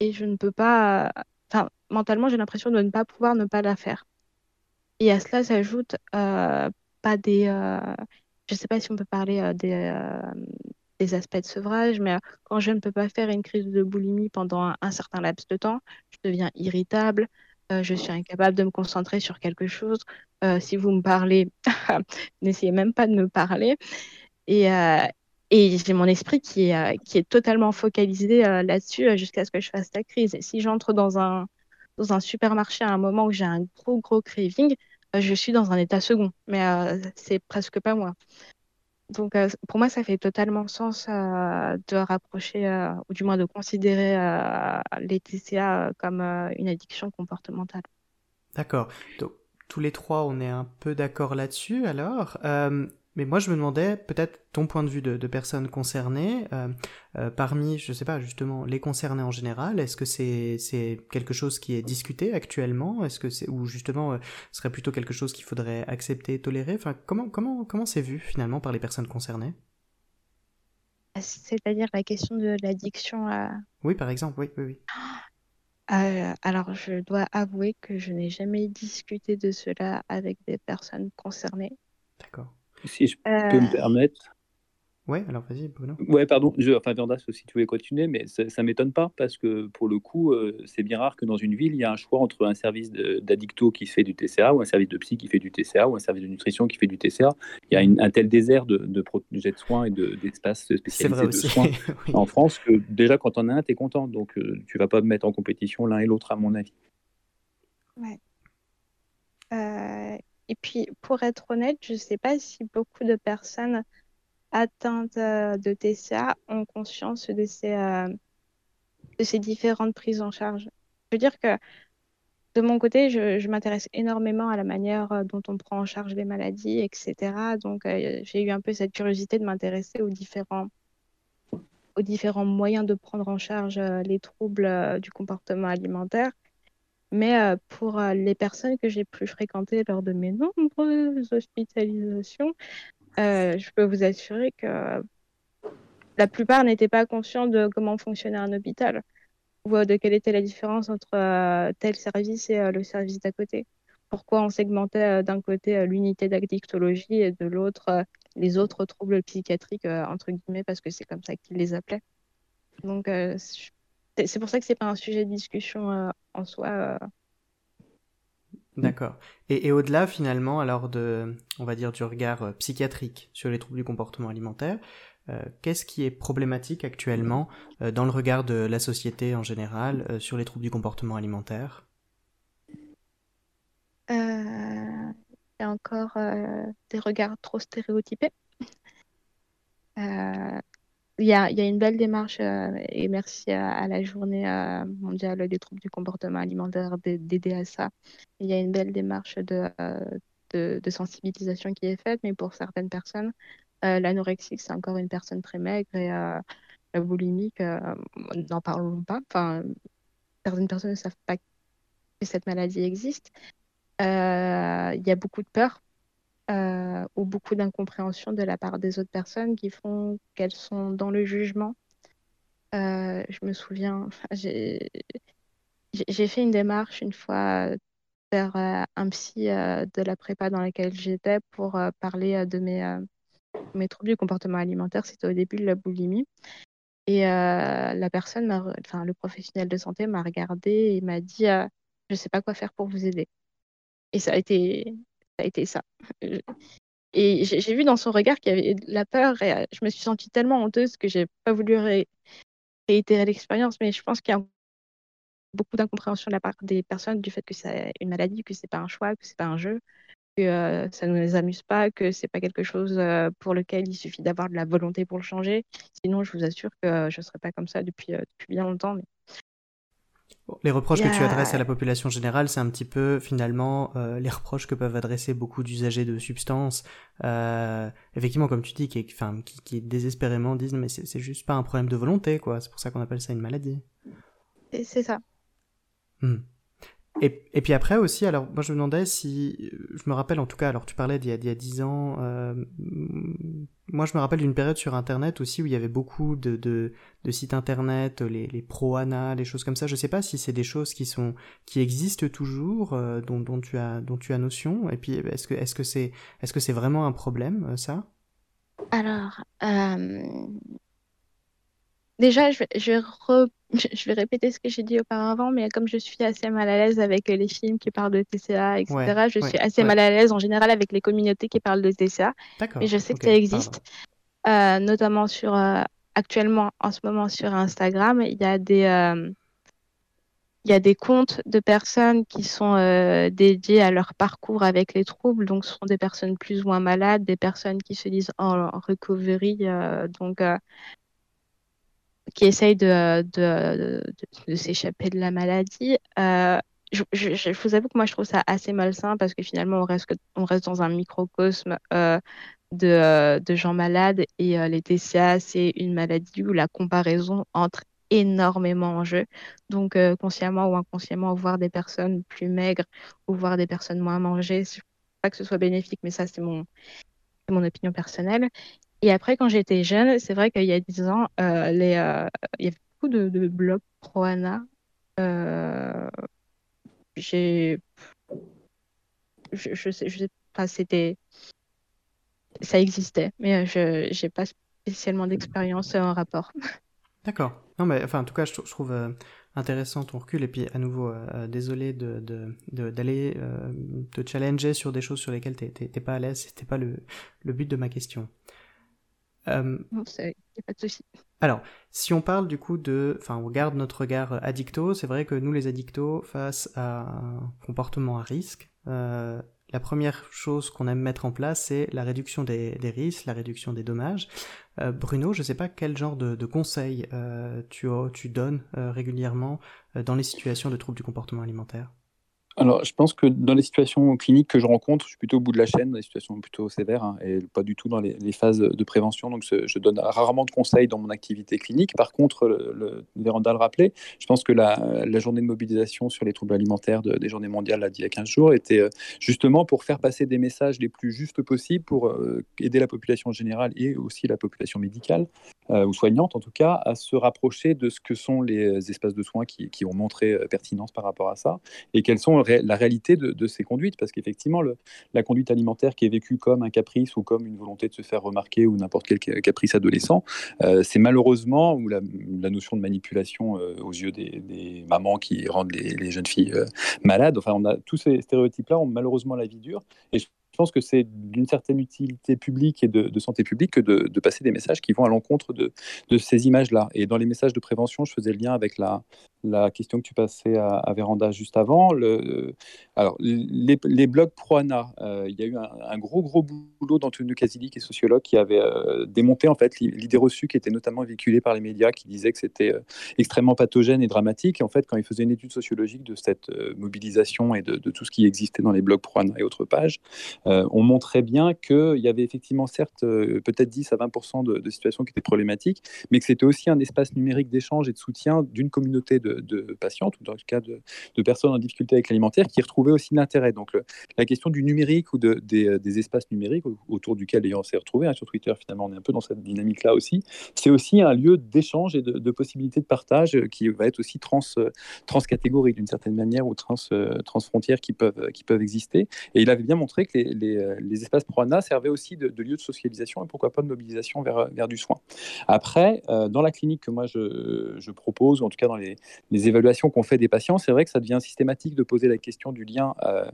et je ne peux pas... Enfin, mentalement j'ai l'impression de ne pas pouvoir ne pas la faire. Et à cela s'ajoutent euh, pas des, euh, je ne sais pas si on peut parler euh, des, euh, des aspects de sevrage, mais euh, quand je ne peux pas faire une crise de boulimie pendant un, un certain laps de temps, je deviens irritable, euh, je suis incapable de me concentrer sur quelque chose. Euh, si vous me parlez, n'essayez même pas de me parler. Et, euh, et j'ai mon esprit qui est, euh, qui est totalement focalisé euh, là-dessus euh, jusqu'à ce que je fasse la crise. Et si j'entre dans un dans un supermarché à un moment où j'ai un gros, gros craving, euh, je suis dans un état second. Mais euh, c'est presque pas moi. Donc, euh, pour moi, ça fait totalement sens euh, de rapprocher, euh, ou du moins de considérer euh, les T C A comme euh, une addiction comportementale. D'accord. Donc, tous les trois, on est un peu d'accord là-dessus, alors. Euh... Mais moi, je me demandais peut-être ton point de vue de, de personne concernée, euh, euh, parmi, je sais pas, justement, les concernés en général. Est-ce que c'est, c'est quelque chose qui est discuté actuellement ? Est-ce que c'est, ou justement, euh, ce serait plutôt quelque chose qu'il faudrait accepter, tolérer ? Enfin, comment, comment, comment c'est vu finalement par les personnes concernées ? C'est-à-dire la question de l'addiction à... Oui, par exemple, oui, oui, oui. Euh, alors, je dois avouer que je n'ai jamais discuté de cela avec des personnes concernées. D'accord. Si je peux euh... me permettre. Ouais, alors vas-y, Bruno. Ouais, pardon. Je, enfin, Véranda, si tu voulais continuer, mais ça ne m'étonne pas parce que pour le coup, euh, c'est bien rare que dans une ville, il y a un choix entre un service de, d'addicto qui fait du T C A ou un service de psy qui fait du T C A ou un service de nutrition qui fait du T C A. Il y a une, un tel désert de, de projets de soins et de, d'espaces spécialisés de soins oui. en France que déjà, quand t'en as un, t'es content. Donc, euh, tu ne vas pas mettre en compétition l'un et l'autre, à mon avis. Ouais. Euh... Et puis, pour être honnête, je ne sais pas si beaucoup de personnes atteintes euh, de T C A ont conscience de ces, euh, de ces différentes prises en charge. Je veux dire que, de mon côté, je, je m'intéresse énormément à la manière dont on prend en charge les maladies, et cetera. Donc, euh, j'ai eu un peu cette curiosité de m'intéresser aux différents, aux différents moyens de prendre en charge euh, les troubles euh, du comportement alimentaire. Mais euh, pour euh, les personnes que j'ai pu fréquenter lors de mes nombreuses hospitalisations, euh, je peux vous assurer que la plupart n'étaient pas conscients de comment fonctionnait un hôpital ou euh, de quelle était la différence entre euh, tel service et euh, le service d'à côté. Pourquoi on segmentait euh, d'un côté euh, l'unité d'addictologie et de l'autre euh, les autres troubles psychiatriques, euh, entre guillemets, parce que c'est comme ça qu'ils les appelaient. Donc, euh, je C'est pour ça que c'est pas un sujet de discussion euh, en soi. Euh... D'accord. Et, et au-delà, finalement, alors de, on va dire, du regard euh, psychiatrique sur les troubles du comportement alimentaire, euh, qu'est-ce qui est problématique actuellement euh, dans le regard de la société en général euh, sur les troubles du comportement alimentaire ? Il y a encore euh, des regards trop stéréotypés. euh... Il y a, il y a une belle démarche, euh, et merci à, à la journée euh, mondiale des troubles du comportement alimentaire, des, des D S A. Il y a une belle démarche de, euh, de, de sensibilisation qui est faite, mais pour certaines personnes, euh, l'anorexique, c'est encore une personne très maigre et euh, la boulimique, euh, n'en parlons pas. Enfin, certaines personnes ne savent pas que cette maladie existe. Il euh, y a beaucoup de peur euh, ou beaucoup d'incompréhension de la part des autres personnes qui font qu'elles sont dans le jugement. Euh, je me souviens, j'ai fait une démarche une fois vers euh, un psy euh, de la prépa dans laquelle j'étais pour euh, parler euh, de mes, euh, mes troubles du comportement alimentaire. C'était au début de la boulimie. Et euh, la personne, enfin, le professionnel de santé m'a regardée et m'a dit euh, « Je ne sais pas quoi faire pour vous aider ». Et ça a été ça. A été ça. Et j'ai vu dans son regard qu'il y avait de la peur et je me suis sentie tellement honteuse que je n'ai pas voulu ré réitérer l'expérience. Mais je pense qu'il y a beaucoup d'incompréhension de la part des personnes du fait que c'est une maladie, que ce n'est pas un choix, que ce n'est pas un jeu, que euh, ça ne les amuse pas, que ce n'est pas quelque chose euh, pour lequel il suffit d'avoir de la volonté pour le changer. Sinon, je vous assure que euh, je ne serais pas comme ça depuis, euh, depuis bien longtemps. Mais... Les reproches yeah. que tu adresses à la population générale, c'est un petit peu finalement euh, les reproches que peuvent adresser beaucoup d'usagers de substances, euh, effectivement comme tu dis, qui, enfin, qui, qui désespérément disent mais c'est juste pas un problème de volonté, quoi. C'est pour ça qu'on appelle ça une maladie. C'est ça. Hmm. Et, et puis après aussi, alors moi je me demandais si, je me rappelle en tout cas, alors tu parlais d'il y a, d'il y a dix ans, euh, moi je me rappelle d'une période sur internet aussi où il y avait beaucoup de, de, de sites internet, les, les pro-A N A, les choses comme ça. Je sais pas si c'est des choses qui sont, qui existent toujours, euh, dont, dont tu as, dont tu as notion, et puis est-ce que, est-ce que c'est, est-ce que c'est vraiment un problème ça ? Alors, euh... déjà, je vais, je, re... je vais répéter ce que j'ai dit auparavant, mais comme je suis assez mal à l'aise avec les films qui parlent de T C A, et cetera, ouais, je ouais, suis assez ouais. mal à l'aise en général avec les communautés qui parlent de T C A. D'accord. Mais je sais okay, que ça existe, euh, notamment sur euh, actuellement, en ce moment, sur Instagram, il y a des, euh, il y a des comptes de personnes qui sont euh, dédiées à leur parcours avec les troubles. Donc, ce sont des personnes plus ou moins malades, des personnes qui se disent en recovery, euh, donc... Euh, qui essayent de, de, de, de s'échapper de la maladie. Euh, je, je, je vous avoue que moi, je trouve ça assez malsain parce que finalement, on reste, on reste dans un microcosme euh, de, de gens malades et euh, les T C A, c'est une maladie où la comparaison entre énormément en jeu. Donc, euh, consciemment ou inconsciemment, voir des personnes plus maigres ou voir des personnes moins mangées, je ne pense pas que ce soit bénéfique, mais ça, c'est mon, c'est mon opinion personnelle. Et après, quand j'étais jeune, c'est vrai qu'il y a dix ans, euh, les, euh, il y avait beaucoup de, de blogs pro-A N A. Euh, j'ai... Je, je, sais, je sais pas, c'était... Ça existait, mais je j'ai pas spécialement d'expérience en rapport. D'accord. Non, mais enfin, en tout cas, je, je trouve... Euh... intéressant ton recul, et puis à nouveau euh, désolé de, de, de, d'aller euh, te challenger sur des choses sur lesquelles t'es, t'es, t'es pas à l'aise, c'était pas le, le but de ma question. Euh... Non, c'est... y a pas de souci. Alors, si on parle du coup de... Enfin, on garde notre regard addicto, c'est vrai que nous les addictos, face à un comportement à risque, euh, la première chose qu'on aime mettre en place, c'est la réduction des, des risques, la réduction des dommages. Euh, Bruno, je ne sais pas quel genre de, de conseils euh, tu, tu donnes euh, régulièrement euh, dans les situations de troubles du comportement alimentaire. Alors, je pense que dans les situations cliniques que je rencontre, je suis plutôt au bout de la chaîne, dans les situations plutôt sévères, hein, et pas du tout dans les, les phases de prévention. Donc, je donne rarement de conseils dans mon activité clinique. Par contre, le, le, Véranda le rappelait, je pense que la, la journée de mobilisation sur les troubles alimentaires de, des journées mondiales, là, d'il y a quinze jours, était justement pour faire passer des messages les plus justes possibles, pour euh, aider la population générale et aussi la population médicale, euh, ou soignante en tout cas, à se rapprocher de ce que sont les espaces de soins qui, qui ont montré pertinence par rapport à ça, et quels sont la réalité de, de ces conduites, parce qu'effectivement le, la conduite alimentaire qui est vécue comme un caprice ou comme une volonté de se faire remarquer ou n'importe quel caprice adolescent, euh, c'est malheureusement, ou la, la notion de manipulation euh, aux yeux des, des mamans qui rendent les, les jeunes filles euh, malades, enfin on a tous ces stéréotypes-là, ont malheureusement la vie dure, et je Je pense que c'est d'une certaine utilité publique et de, de santé publique que de, de passer des messages qui vont à l'encontre de, de ces images-là. Et dans les messages de prévention, je faisais le lien avec la, la question que tu passais à, à Véranda juste avant. Le, alors, les, les blogs pro-A N A, euh, il y a eu un, un gros, gros boulot d'Antonio Casilli, qui est sociologue, qui avait euh, démonté en fait, l'idée reçue qui était notamment véhiculée par les médias, qui disait que c'était euh, extrêmement pathogène et dramatique. Et en fait, quand il faisait une étude sociologique de cette euh, mobilisation et de, de tout ce qui existait dans les blogs pro-A N A et autres pages, euh, on montrait bien qu'il y avait effectivement, certes, euh, peut-être dix à vingt pour cent de, de situations qui étaient problématiques, mais que c'était aussi un espace numérique d'échange et de soutien d'une communauté de, de patientes, ou dans le cas de, de personnes en difficulté avec l'alimentaire, qui retrouvaient aussi l'intérêt. Donc, le, la question du numérique ou de, des, des espaces numériques autour duquel on s'est retrouvé, hein, sur Twitter, finalement, on est un peu dans cette dynamique-là aussi, c'est aussi un lieu d'échange et de, de possibilités de partage qui va être aussi trans, transcatégorie, d'une certaine manière, ou trans, transfrontières qui peuvent, qui peuvent exister. Et il avait bien montré que les, les, les espaces Proana servaient aussi de, de lieu de socialisation et pourquoi pas de mobilisation vers, vers du soin. Après, euh, dans la clinique que moi je, je propose, ou en tout cas dans les, les évaluations qu'on fait des patients, c'est vrai que ça devient systématique de poser la question du lien, euh,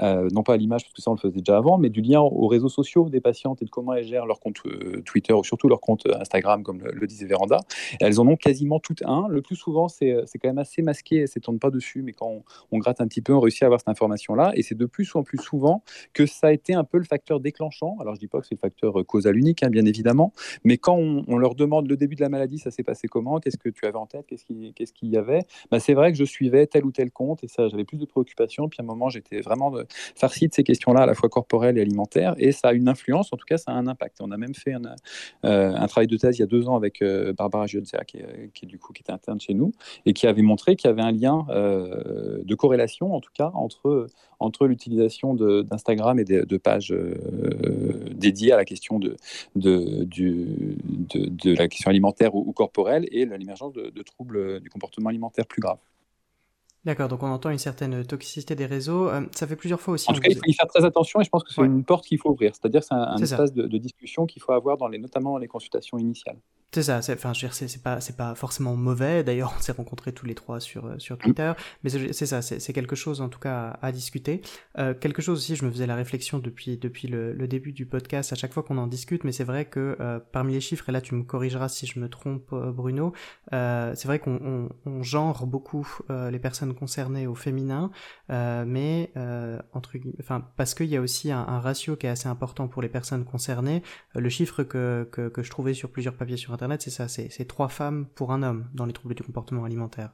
euh, non pas à l'image, parce que ça on le faisait déjà avant, mais du lien aux réseaux sociaux des patientes et de comment elles gèrent leur compte euh, Twitter, ou surtout leur compte Instagram, comme le, le disait Véranda. Et elles en ont quasiment toutes un. Le plus souvent, c'est, c'est quand même assez masqué, elles ne s'étendent pas dessus, mais quand on, on gratte un petit peu, on réussit à avoir cette information-là, et c'est de plus en plus souvent que ça a été un peu le facteur déclenchant. Alors, je ne dis pas que c'est le facteur causal unique, hein, bien évidemment, mais quand on, on leur demande le début de la maladie, ça s'est passé comment, qu'est-ce que tu avais en tête, qu'est-ce qu'il, qu'est-ce qu'il y avait, ben, c'est vrai que je suivais tel ou tel compte, et ça, j'avais plus de préoccupations, puis à un moment, j'étais vraiment farci de ces questions-là, à la fois corporelles et alimentaires, et ça a une influence, en tout cas, ça a un impact. On a même fait un, euh, un travail de thèse il y a deux ans avec euh, Barbara Giozza, qui, qui, du coup, qui était interne chez nous, et qui avait montré qu'il y avait un lien euh, de corrélation, en tout cas, entre, entre l'utilisation de, d'Instagram et de, de pages euh, dédiées à la question de, de, du, de, de la question alimentaire ou, ou corporelle et l'émergence de, de troubles du comportement alimentaire plus graves. D'accord, donc on entend une certaine toxicité des réseaux. Euh, ça fait plusieurs fois aussi. En tout cas, vous... il faut y faire très attention et je pense que c'est ouais. une porte qu'il faut ouvrir. C'est-à-dire que c'est un, un c'est espace de, de discussion qu'il faut avoir, dans les, notamment dans les consultations initiales. C'est ça, c'est, enfin, je veux dire, c'est, c'est pas, c'est pas forcément mauvais. D'ailleurs, on s'est rencontrés tous les trois sur sur Twitter, mais c'est, c'est ça, c'est, c'est quelque chose en tout cas à, à discuter. Euh, quelque chose aussi, je me faisais la réflexion depuis depuis le, le début du podcast à chaque fois qu'on en discute, mais c'est vrai que euh, parmi les chiffres, et là tu me corrigeras si je me trompe, Bruno, euh, c'est vrai qu'on on, on genre beaucoup euh, les personnes concernées au féminin, euh, mais euh, entre guillemets, enfin parce qu'il y a aussi un, un ratio qui est assez important pour les personnes concernées. Euh, le chiffre que que que je trouvais sur plusieurs papiers sur Internet, c'est ça, c'est, c'est trois femmes pour un homme dans les troubles du comportement alimentaire.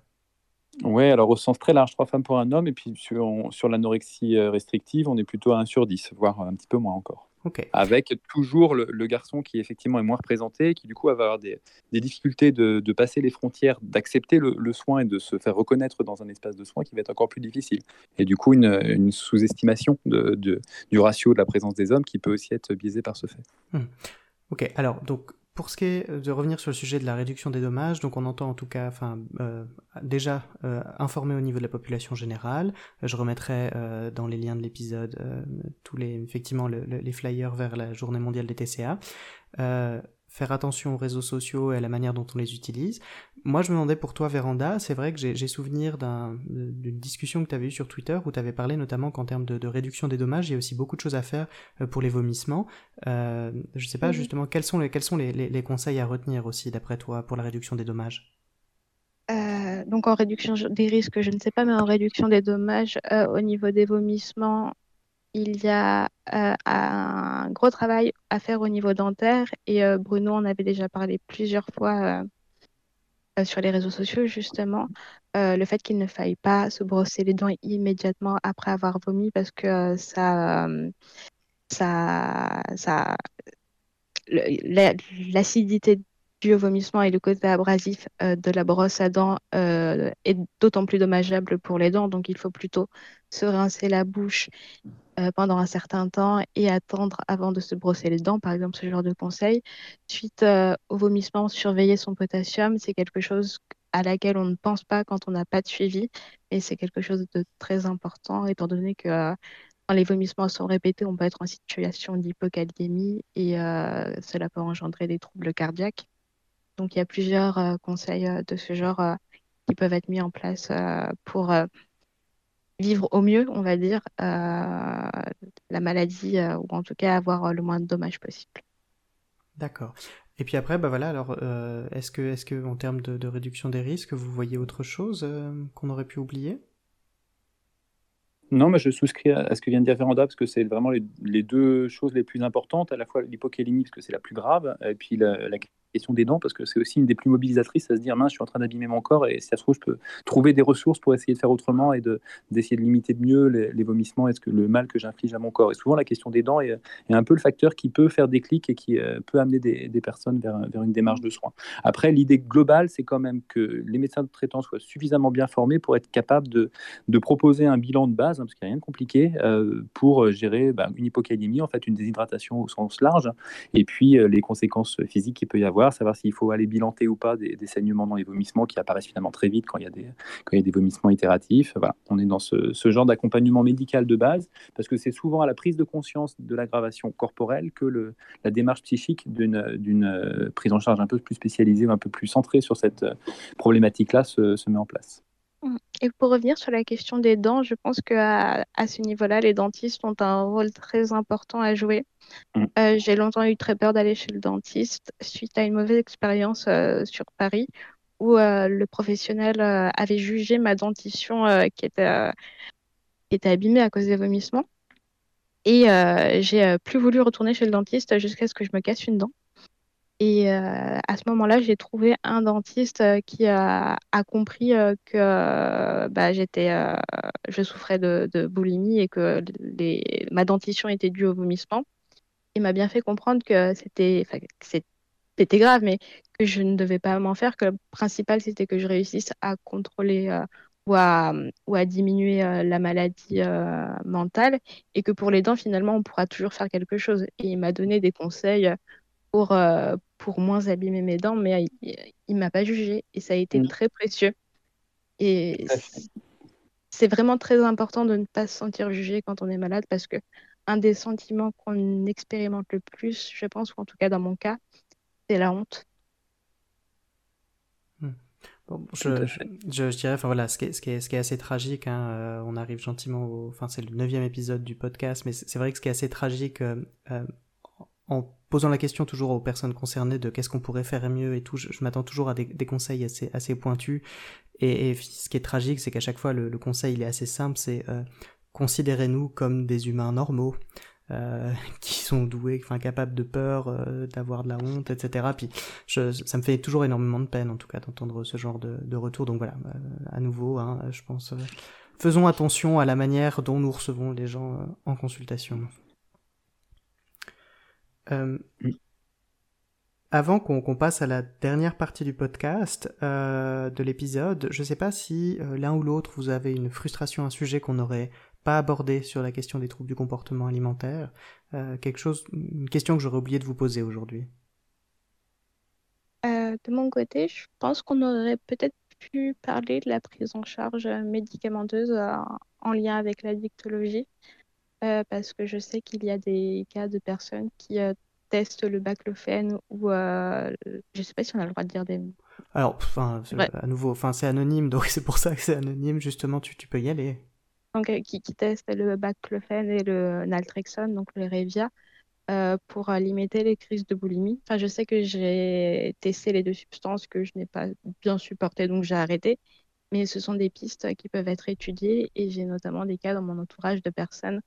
Oui, alors au sens très large, trois femmes pour un homme, et puis sur, on, sur l'anorexie restrictive, on est plutôt à un sur dix, voire un petit peu moins encore. Okay. Avec toujours le, le garçon qui effectivement est moins représenté, qui du coup va avoir des, des difficultés de, de passer les frontières, d'accepter le, le soin et de se faire reconnaître dans un espace de soin qui va être encore plus difficile. Et du coup, une, une sous-estimation de, de, du ratio de la présence des hommes qui peut aussi être biaisée par ce fait. Mmh. Ok, alors donc... Pour ce qui est de revenir sur le sujet de la réduction des dommages, donc on entend en tout cas, enfin, euh, déjà euh, informer au niveau de la population générale. Je remettrai euh, dans les liens de l'épisode euh, tous les, effectivement, le, le, les flyers vers la Journée mondiale des T C A. Euh, faire attention aux réseaux sociaux et à la manière dont on les utilise. Moi, je me demandais pour toi, Véranda, c'est vrai que j'ai, j'ai souvenir d'un, d'une discussion que tu avais eue sur Twitter où tu avais parlé notamment qu'en termes de, de réduction des dommages, il y a aussi beaucoup de choses à faire pour les vomissements. Euh, je ne sais pas, justement, quels sont, les, quels sont les, les, les conseils à retenir aussi, d'après toi, pour la réduction des dommages ? Euh, donc, en réduction des risques, je ne sais pas, mais en réduction des dommages, euh, au niveau des vomissements, il y a euh, un gros travail à faire au niveau dentaire et euh, Bruno en avait déjà parlé plusieurs fois euh, euh, sur les réseaux sociaux justement, euh, le fait qu'il ne faille pas se brosser les dents immédiatement après avoir vomi parce que euh, ça, euh, ça, ça, le, la, l'acidité due au vomissement et le côté abrasif euh, de la brosse à dents euh, est d'autant plus dommageable pour les dents, donc il faut plutôt se rincer la bouche pendant un certain temps et attendre avant de se brosser les dents, par exemple, ce genre de conseil. Suite euh, au vomissement, surveiller son potassium, c'est quelque chose à laquelle on ne pense pas quand on n'a pas de suivi, et c'est quelque chose de très important, étant donné que euh, quand les vomissements sont répétés, on peut être en situation d'hypokaliémie, et euh, cela peut engendrer des troubles cardiaques. Donc il y a plusieurs euh, conseils euh, de ce genre euh, qui peuvent être mis en place euh, pour... Euh, vivre au mieux, on va dire, euh, la maladie, euh, ou en tout cas avoir le moins de dommages possible. D'accord. Et puis après, bah voilà, alors, euh, est-ce que, est-ce que, en termes de, de réduction des risques, vous voyez autre chose euh, qu'on aurait pu oublier ? Non, mais je souscris à ce que vient de dire Véranda, parce que c'est vraiment les, les deux choses les plus importantes, à la fois l'hypokalémie, parce que c'est la plus grave, et puis la, la question des dents, parce que c'est aussi une des plus mobilisatrices à se dire, mince, je suis en train d'abîmer mon corps et si ça se trouve, je peux trouver des ressources pour essayer de faire autrement et de, d'essayer de limiter de mieux les, les vomissements et ce que, le mal que j'inflige à mon corps. Et souvent, la question des dents est, est un peu le facteur qui peut faire des clics et qui euh, peut amener des, des personnes vers, vers une démarche de soins. Après, l'idée globale, c'est quand même que les médecins de traitants soient suffisamment bien formés pour être capables de, de proposer un bilan de base, hein, parce qu'il n'y a rien de compliqué, euh, pour gérer bah, une hypokaliémie, en fait, une déshydratation au sens large, et puis euh, les conséquences physiques qu'il peut y avoir, savoir s'il faut aller bilanter ou pas des, des saignements dans les vomissements qui apparaissent finalement très vite quand il y a des, quand il y a des vomissements itératifs. Voilà. On est dans ce, ce genre d'accompagnement médical de base, parce que c'est souvent à la prise de conscience de l'aggravation corporelle que le, la démarche psychique d'une, d'une prise en charge un peu plus spécialisée ou un peu plus centrée sur cette problématique-là se, se met en place. Et pour revenir sur la question des dents, je pense qu'à à ce niveau-là, les dentistes ont un rôle très important à jouer. Mmh. Euh, j'ai longtemps eu très peur d'aller chez le dentiste suite à une mauvaise expérience euh, sur Paris où euh, le professionnel euh, avait jugé ma dentition euh, qui, était, euh, qui était abîmée à cause des vomissements. Et euh, j'ai euh, plus voulu retourner chez le dentiste jusqu'à ce que je me casse une dent. Et euh, à ce moment-là, j'ai trouvé un dentiste qui a, a compris que bah, j'étais, euh, je souffrais de, de boulimie et que les, ma dentition était due au vomissement. Il m'a bien fait comprendre que c'était, que c'était grave, mais que je ne devais pas m'en faire, que le principal, c'était que je réussisse à contrôler euh, ou, à, ou à diminuer euh, la maladie euh, mentale et que pour les dents, finalement, on pourra toujours faire quelque chose. Et il m'a donné des conseils pour, euh, pour moins abîmer mes dents, mais il ne m'a pas jugée et ça a été mmh. très précieux. Et c'est vraiment très important de ne pas se sentir jugé quand on est malade, parce que un des sentiments qu'on expérimente le plus, je pense, ou en tout cas dans mon cas, c'est la honte. Mmh. Bon, je, je, je, je dirais, enfin voilà, ce qui est, ce qui est, ce qui est assez tragique, hein, euh, on arrive gentiment au... Enfin, c'est le neuvième épisode du podcast, mais c'est, c'est vrai que ce qui est assez tragique... Euh, euh, en posant la question toujours aux personnes concernées de qu'est-ce qu'on pourrait faire mieux et tout, je, je m'attends toujours à des, des conseils assez, assez pointus. Et, et ce qui est tragique, c'est qu'à chaque fois, le, le conseil, il est assez simple, c'est euh, « considérez-nous comme des humains normaux euh, », qui sont doués, enfin capables de peur, euh, d'avoir de la honte, et cetera. Puis je, ça me fait toujours énormément de peine, en tout cas, d'entendre ce genre de, de retour. Donc voilà, euh, à nouveau, hein, je pense, euh, faisons attention à la manière dont nous recevons les gens euh, en consultation. Euh, avant qu'on, qu'on passe à la dernière partie du podcast, euh, de l'épisode, je ne sais pas si euh, l'un ou l'autre vous avez une frustration, un sujet qu'on n'aurait pas abordé sur la question des troubles du comportement alimentaire, euh, quelque chose, une question que j'aurais oublié de vous poser aujourd'hui. Euh, de mon côté, je pense qu'on aurait peut-être pu parler de la prise en charge médicamenteuse euh, en lien avec l'addictologie. Euh, parce que je sais qu'il y a des cas de personnes qui euh, testent le baclofène ou euh, je sais pas si on a le droit de dire des mots. Alors, enfin, ouais. À nouveau, enfin, c'est anonyme, donc c'est pour ça que c'est anonyme. Justement, tu, tu peux y aller. Donc, euh, qui, qui testent le baclofène et le naltrexone, donc le Révia, euh, pour euh, limiter les crises de boulimie. Enfin, je sais que j'ai testé les deux substances que je n'ai pas bien supportées, donc j'ai arrêté. Mais ce sont des pistes qui peuvent être étudiées et j'ai notamment des cas dans mon entourage de personnes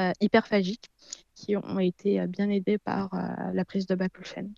euh, hyperphagiques qui ont été bien aidées par euh, la prise de baclofène.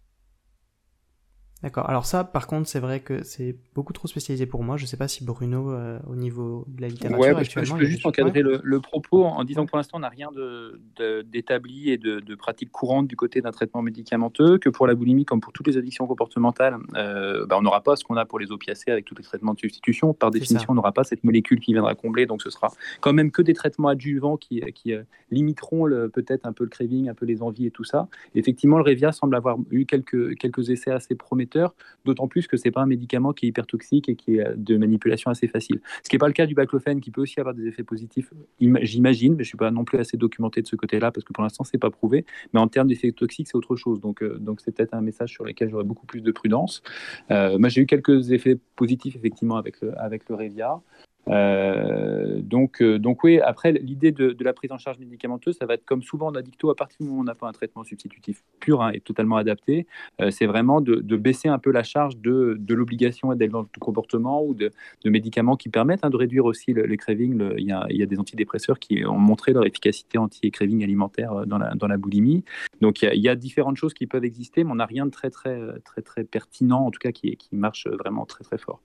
D'accord. Alors ça, par contre, c'est vrai que c'est beaucoup trop spécialisé pour moi. Je ne sais pas si Bruno, euh, au niveau de la littérature... Ouais, bah, je peux, je peux juste encadrer le, le propos en disant que pour l'instant, on n'a rien de, de, d'établi et de, de pratique courante du côté d'un traitement médicamenteux, que pour la boulimie, comme pour toutes les addictions comportementales, euh, bah, on n'aura pas ce qu'on a pour les opiacés avec tous les traitements de substitution. Par définition, on n'aura pas cette molécule qui viendra combler, donc ce sera quand même que des traitements adjuvants qui, qui euh, limiteront le, peut-être un peu le craving, un peu les envies et tout ça. Et effectivement, le Révia semble avoir eu quelques, quelques essais assez prometteurs, d'autant plus que ce n'est pas un médicament qui est hyper toxique et qui est de manipulation assez facile. Ce qui n'est pas le cas du baclofène, qui peut aussi avoir des effets positifs, j'imagine, mais je ne suis pas non plus assez documenté de ce côté-là, parce que pour l'instant, ce n'est pas prouvé. Mais en termes d'effets toxiques, c'est autre chose. Donc, euh, donc c'est peut-être un message sur lequel j'aurais beaucoup plus de prudence. Euh, moi, j'ai eu quelques effets positifs, effectivement, avec le, avec le Révia. Euh, donc, euh, donc oui, après, l'idée de, de la prise en charge médicamenteuse, ça va être comme souvent en addicto, à partir du moment où on n'a pas un traitement substitutif pur hein, et totalement adapté, euh, c'est vraiment de, de baisser un peu la charge de, de l'obligation à des comportements ou de, de médicaments qui permettent hein, de réduire aussi le, les cravings. Le, il, y a, il y a des antidépresseurs qui ont montré leur efficacité anti-craving alimentaire dans la, dans la boulimie. Donc il y a, il y a différentes choses qui peuvent exister, mais on n'a rien de très, très, très, très pertinent, en tout cas qui, qui marche vraiment très, très fort.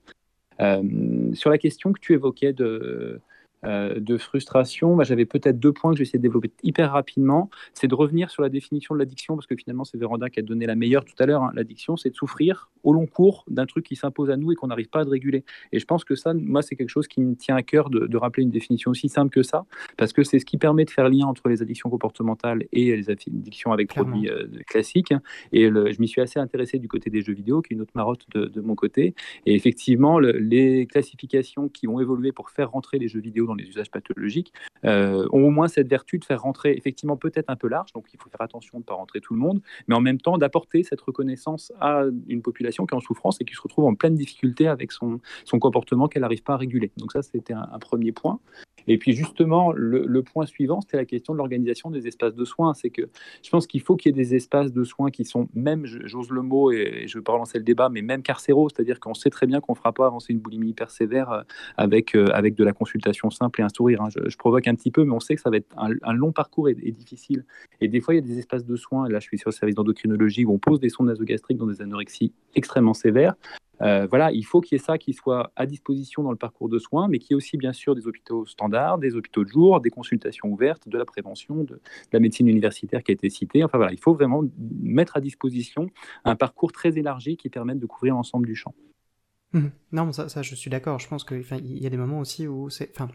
Euh, sur la question que tu évoquais de, euh, de frustration, bah, j'avais peut-être deux points que j'essaie de développer hyper rapidement. C'est de revenir sur la définition de l'addiction, parce que finalement, c'est Véranda qui a donné la meilleure tout à l'heure. Hein. L'addiction, c'est de souffrir au long cours d'un truc qui s'impose à nous et qu'on n'arrive pas à réguler. Et je pense que ça, moi, c'est quelque chose qui me tient à cœur de, de rappeler une définition aussi simple que ça, parce que c'est ce qui permet de faire lien entre les addictions comportementales et les addictions avec produits euh, classiques. Et le, je m'y suis assez intéressé du côté des jeux vidéo, qui est une autre marotte de, de mon côté. Et effectivement, le, les classifications qui ont évolué pour faire rentrer les jeux vidéo dans les usages pathologiques euh, ont au moins cette vertu de faire rentrer effectivement peut-être un peu large, donc il faut faire attention de ne pas rentrer tout le monde, mais en même temps d'apporter cette reconnaissance à une population qui est en souffrance et qui se retrouve en pleine difficulté avec son, son comportement qu'elle n'arrive pas à réguler. Donc ça, c'était un, un premier point. Et puis justement, le, le point suivant, c'était la question de l'organisation des espaces de soins. C'est que je pense qu'il faut qu'il y ait des espaces de soins qui sont même, j'ose le mot et, et je ne veux pas relancer le débat, mais même carcéraux, c'est-à-dire qu'on sait très bien qu'on ne fera pas avancer une boulimie hyper sévère avec, euh, avec de la consultation simple et un sourire. Hein. Je, je provoque un petit peu, mais on sait que ça va être un, un long parcours et, et difficile. Et des fois, il y a des espaces de soins, et là je suis sur le service d'endocrinologie, où on pose des sondes nasogastriques dans des anorexies extrêmement sévères. Euh, voilà, il faut qu'il y ait ça qui soit à disposition dans le parcours de soins, mais qu'il y ait aussi bien sûr des hôpitaux standards, des hôpitaux de jour, des consultations ouvertes, de la prévention, de, de la médecine universitaire qui a été citée. Enfin voilà, il faut vraiment mettre à disposition un parcours très élargi qui permette de couvrir l'ensemble du champ. Mmh. Non, ça, ça je suis d'accord. Je pense qu'il y a des moments aussi où c'est... Enfin...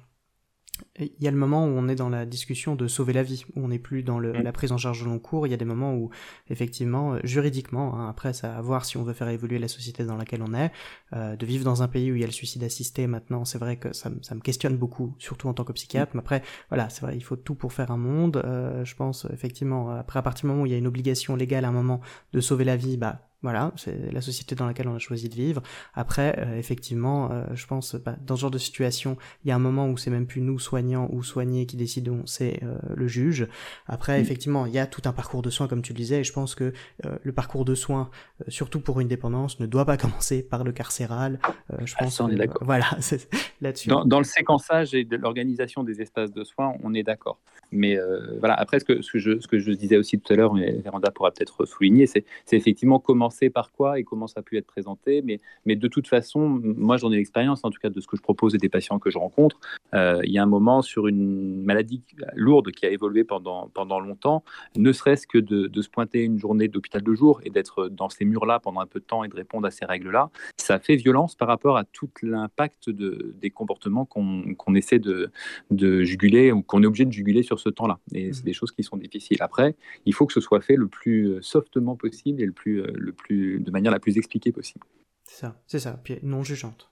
Il y a le moment où on est dans la discussion de sauver la vie, où on n'est plus dans le, la prise en charge au long cours. Il y a des moments où, effectivement, juridiquement, hein, après, ça à voir si on veut faire évoluer la société dans laquelle on est. Euh, de vivre dans un pays où il y a le suicide assisté maintenant, c'est vrai que ça, ça me questionne beaucoup, surtout en tant que psychiatre. Mais après, voilà, c'est vrai, il faut tout pour faire un monde. Euh, je pense, effectivement, après, à partir du moment où il y a une obligation légale à un moment de sauver la vie, bah... Voilà, c'est la société dans laquelle on a choisi de vivre. Après, euh, effectivement, euh, je pense, bah, dans ce genre de situation, il y a un moment où c'est même plus nous, soignants ou soignés, qui décidons, c'est euh, le juge. Après, mmh. effectivement, il y a tout un parcours de soins, comme tu le disais, et je pense que euh, le parcours de soins, euh, surtout pour une dépendance, ne doit pas commencer par le carcéral. Euh, je ah, pense ça, on que, est d'accord. Euh, voilà, c'est, là-dessus. Dans, dans le séquençage et de l'organisation des espaces de soins, on est d'accord. Mais euh, voilà, après, ce que, ce, que je, ce que je disais aussi tout à l'heure, mais Véranda pourra peut-être souligner, c'est, c'est effectivement comment par quoi et comment ça a pu être présenté, mais, mais de toute façon, moi j'en ai l'expérience en tout cas de ce que je propose et des patients que je rencontre. Euh, il y a un moment sur une maladie lourde qui a évolué pendant, pendant longtemps, ne serait-ce que de, de se pointer une journée d'hôpital de jour et d'être dans ces murs-là pendant un peu de temps et de répondre à ces règles-là, ça fait violence par rapport à tout l'impact de, des comportements qu'on, qu'on essaie de, de juguler ou qu'on est obligé de juguler sur ce temps-là. Et mmh. c'est des choses qui sont difficiles. Après, il faut que ce soit fait le plus softement possible et le plus, le plus Plus, de manière la plus expliquée possible. C'est ça, c'est ça, puis non jugeante.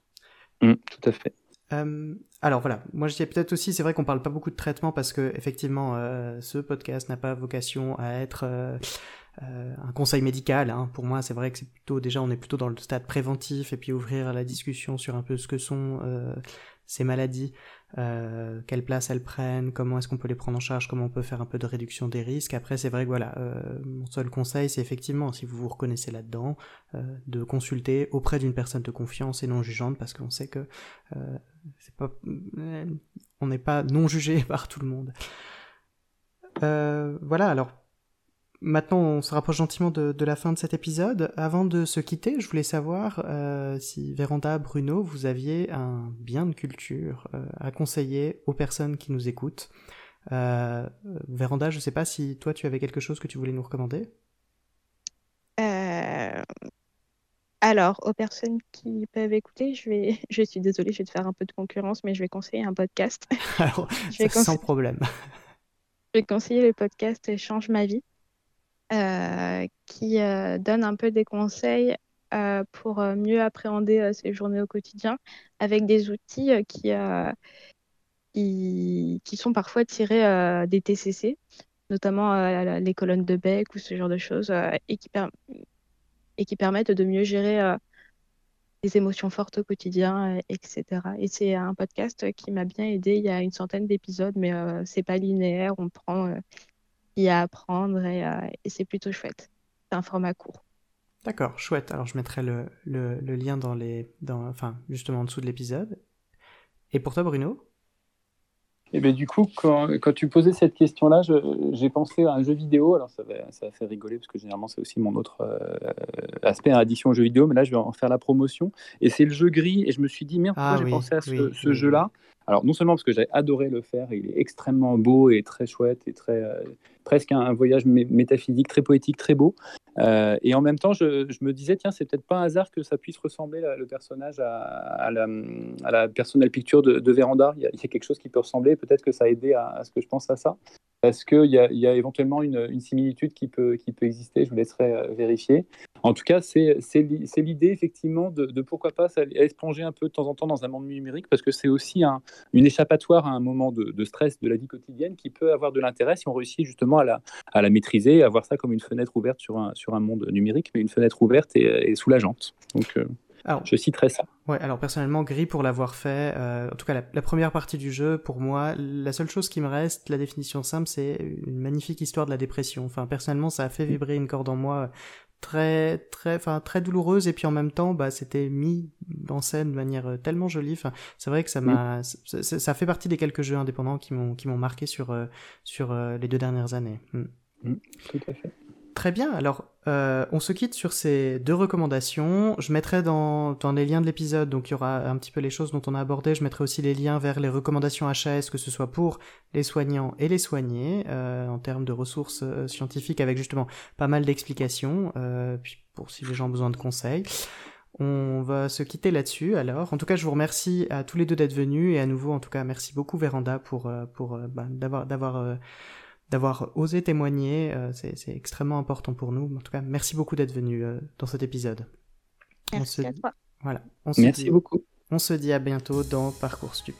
Mmh, tout à fait. Euh, alors voilà, moi je disais peut-être aussi, c'est vrai qu'on parle pas beaucoup de traitement parce que effectivement, euh, ce podcast n'a pas vocation à être euh, euh, un conseil médical. Hein. Pour moi, c'est vrai que c'est plutôt déjà, on est plutôt dans le stade préventif et puis ouvrir la discussion sur un peu ce que sont euh, ces maladies. Euh, quelle place elles prennent, comment est-ce qu'on peut les prendre en charge, comment on peut faire un peu de réduction des risques. Après, c'est vrai que voilà, euh, mon seul conseil, c'est effectivement, si vous vous reconnaissez là-dedans, euh, de consulter auprès d'une personne de confiance et non jugeante, parce qu'on sait que euh, c'est pas, euh, on n'est pas non jugé par tout le monde. Euh, voilà, alors maintenant, on se rapproche gentiment de, de la fin de cet épisode. Avant de se quitter, je voulais savoir euh, si Véranda, Bruno, vous aviez un bien de culture euh, à conseiller aux personnes qui nous écoutent. Euh, Véranda, je ne sais pas si toi, tu avais quelque chose que tu voulais nous recommander. Euh... Alors, aux personnes qui peuvent écouter, je vais, je suis désolée, je vais te faire un peu de concurrence, mais je vais conseiller un podcast. Alors, je vais conse- sans problème. Je vais conseiller le podcast Change ma vie. Euh, qui euh, donne un peu des conseils euh, pour euh, mieux appréhender euh, ces journées au quotidien avec des outils euh, qui, euh, qui, qui sont parfois tirés euh, des T C C, notamment euh, les colonnes de Beck ou ce genre de choses, euh, et, qui per- et qui permettent de mieux gérer euh, des émotions fortes au quotidien, et cetera. Et c'est un podcast qui m'a bien aidée. Il y a une centaine d'épisodes, mais euh, c'est pas linéaire. On prend euh, il y a à apprendre et, euh, et c'est plutôt chouette. C'est un format court. D'accord, chouette. Alors je mettrai le, le, le lien dans les, dans, enfin, justement en dessous de l'épisode. Et pour toi, Bruno ? Eh bien, du coup, quand, quand tu posais cette question-là, je, j'ai pensé à un jeu vidéo. Alors, ça va, ça va faire rigoler parce que généralement, c'est aussi mon autre euh, aspect, addiction aux jeux vidéo. Mais là, je vais en faire la promotion. Et c'est le jeu Gris. Et je me suis dit, merde, pourquoi ah, j'ai oui, pensé à ce, oui, ce oui. jeu-là ? Alors, non seulement parce que j'ai adoré le faire, il est extrêmement beau et très chouette, et très, euh, presque un, un voyage mé- métaphysique, très poétique, très beau. Euh, et en même temps, je, je me disais, tiens, c'est peut-être pas un hasard que ça puisse ressembler la, le personnage à, à, la, à la personal picture de, de Véranda. Il y, a, il y a quelque chose qui peut ressembler, peut-être que ça a aidé à, à ce que je pense à ça. Parce qu'il y, y a éventuellement une, une similitude qui peut, qui peut exister, je vous laisserai euh, vérifier. En tout cas, c'est, c'est, li, c'est l'idée effectivement de, de pourquoi pas s'éloigner un peu de temps en temps dans un monde numérique, parce que c'est aussi un, une échappatoire à un moment de, de stress de la vie quotidienne qui peut avoir de l'intérêt si on réussit justement à la, à la maîtriser, à voir ça comme une fenêtre ouverte sur un, sur un monde numérique, mais une fenêtre ouverte et, et soulageante. Donc, euh, alors, je citerai ça. Ouais, alors personnellement, Gris, pour l'avoir fait, euh, en tout cas la, la première partie du jeu, pour moi, la seule chose qui me reste, la définition simple, c'est une magnifique histoire de la dépression. Enfin, personnellement, ça a fait vibrer une corde en moi très, très, enfin, très douloureuse, et puis en même temps, bah, c'était mis en scène de manière tellement jolie. Enfin, c'est vrai que ça m'a, mmh. ça, ça fait partie des quelques jeux indépendants qui m'ont, qui m'ont marqué sur, euh, sur euh, les deux dernières années. Mmh. Mmh, tout à fait. Très bien, alors euh, on se quitte sur ces deux recommandations. Je mettrai dans, dans les liens de l'épisode, donc il y aura un petit peu les choses dont on a abordé, je mettrai aussi les liens vers les recommandations H A S, que ce soit pour les soignants et les soignés, euh, en termes de ressources euh, scientifiques, avec justement pas mal d'explications, euh, puis pour si les gens ont besoin de conseils. On va se quitter là-dessus, alors. En tout cas, je vous remercie à tous les deux d'être venus, et à nouveau, en tout cas, merci beaucoup Véranda pour, pour bah, d'avoir... d'avoir euh, d'avoir osé témoigner, euh, c'est, c'est extrêmement important pour nous. En tout cas, merci beaucoup d'être venu euh, dans cet épisode. Merci on se... à toi. Voilà. On se merci dit... beaucoup. On se dit à bientôt dans Parcours Stup.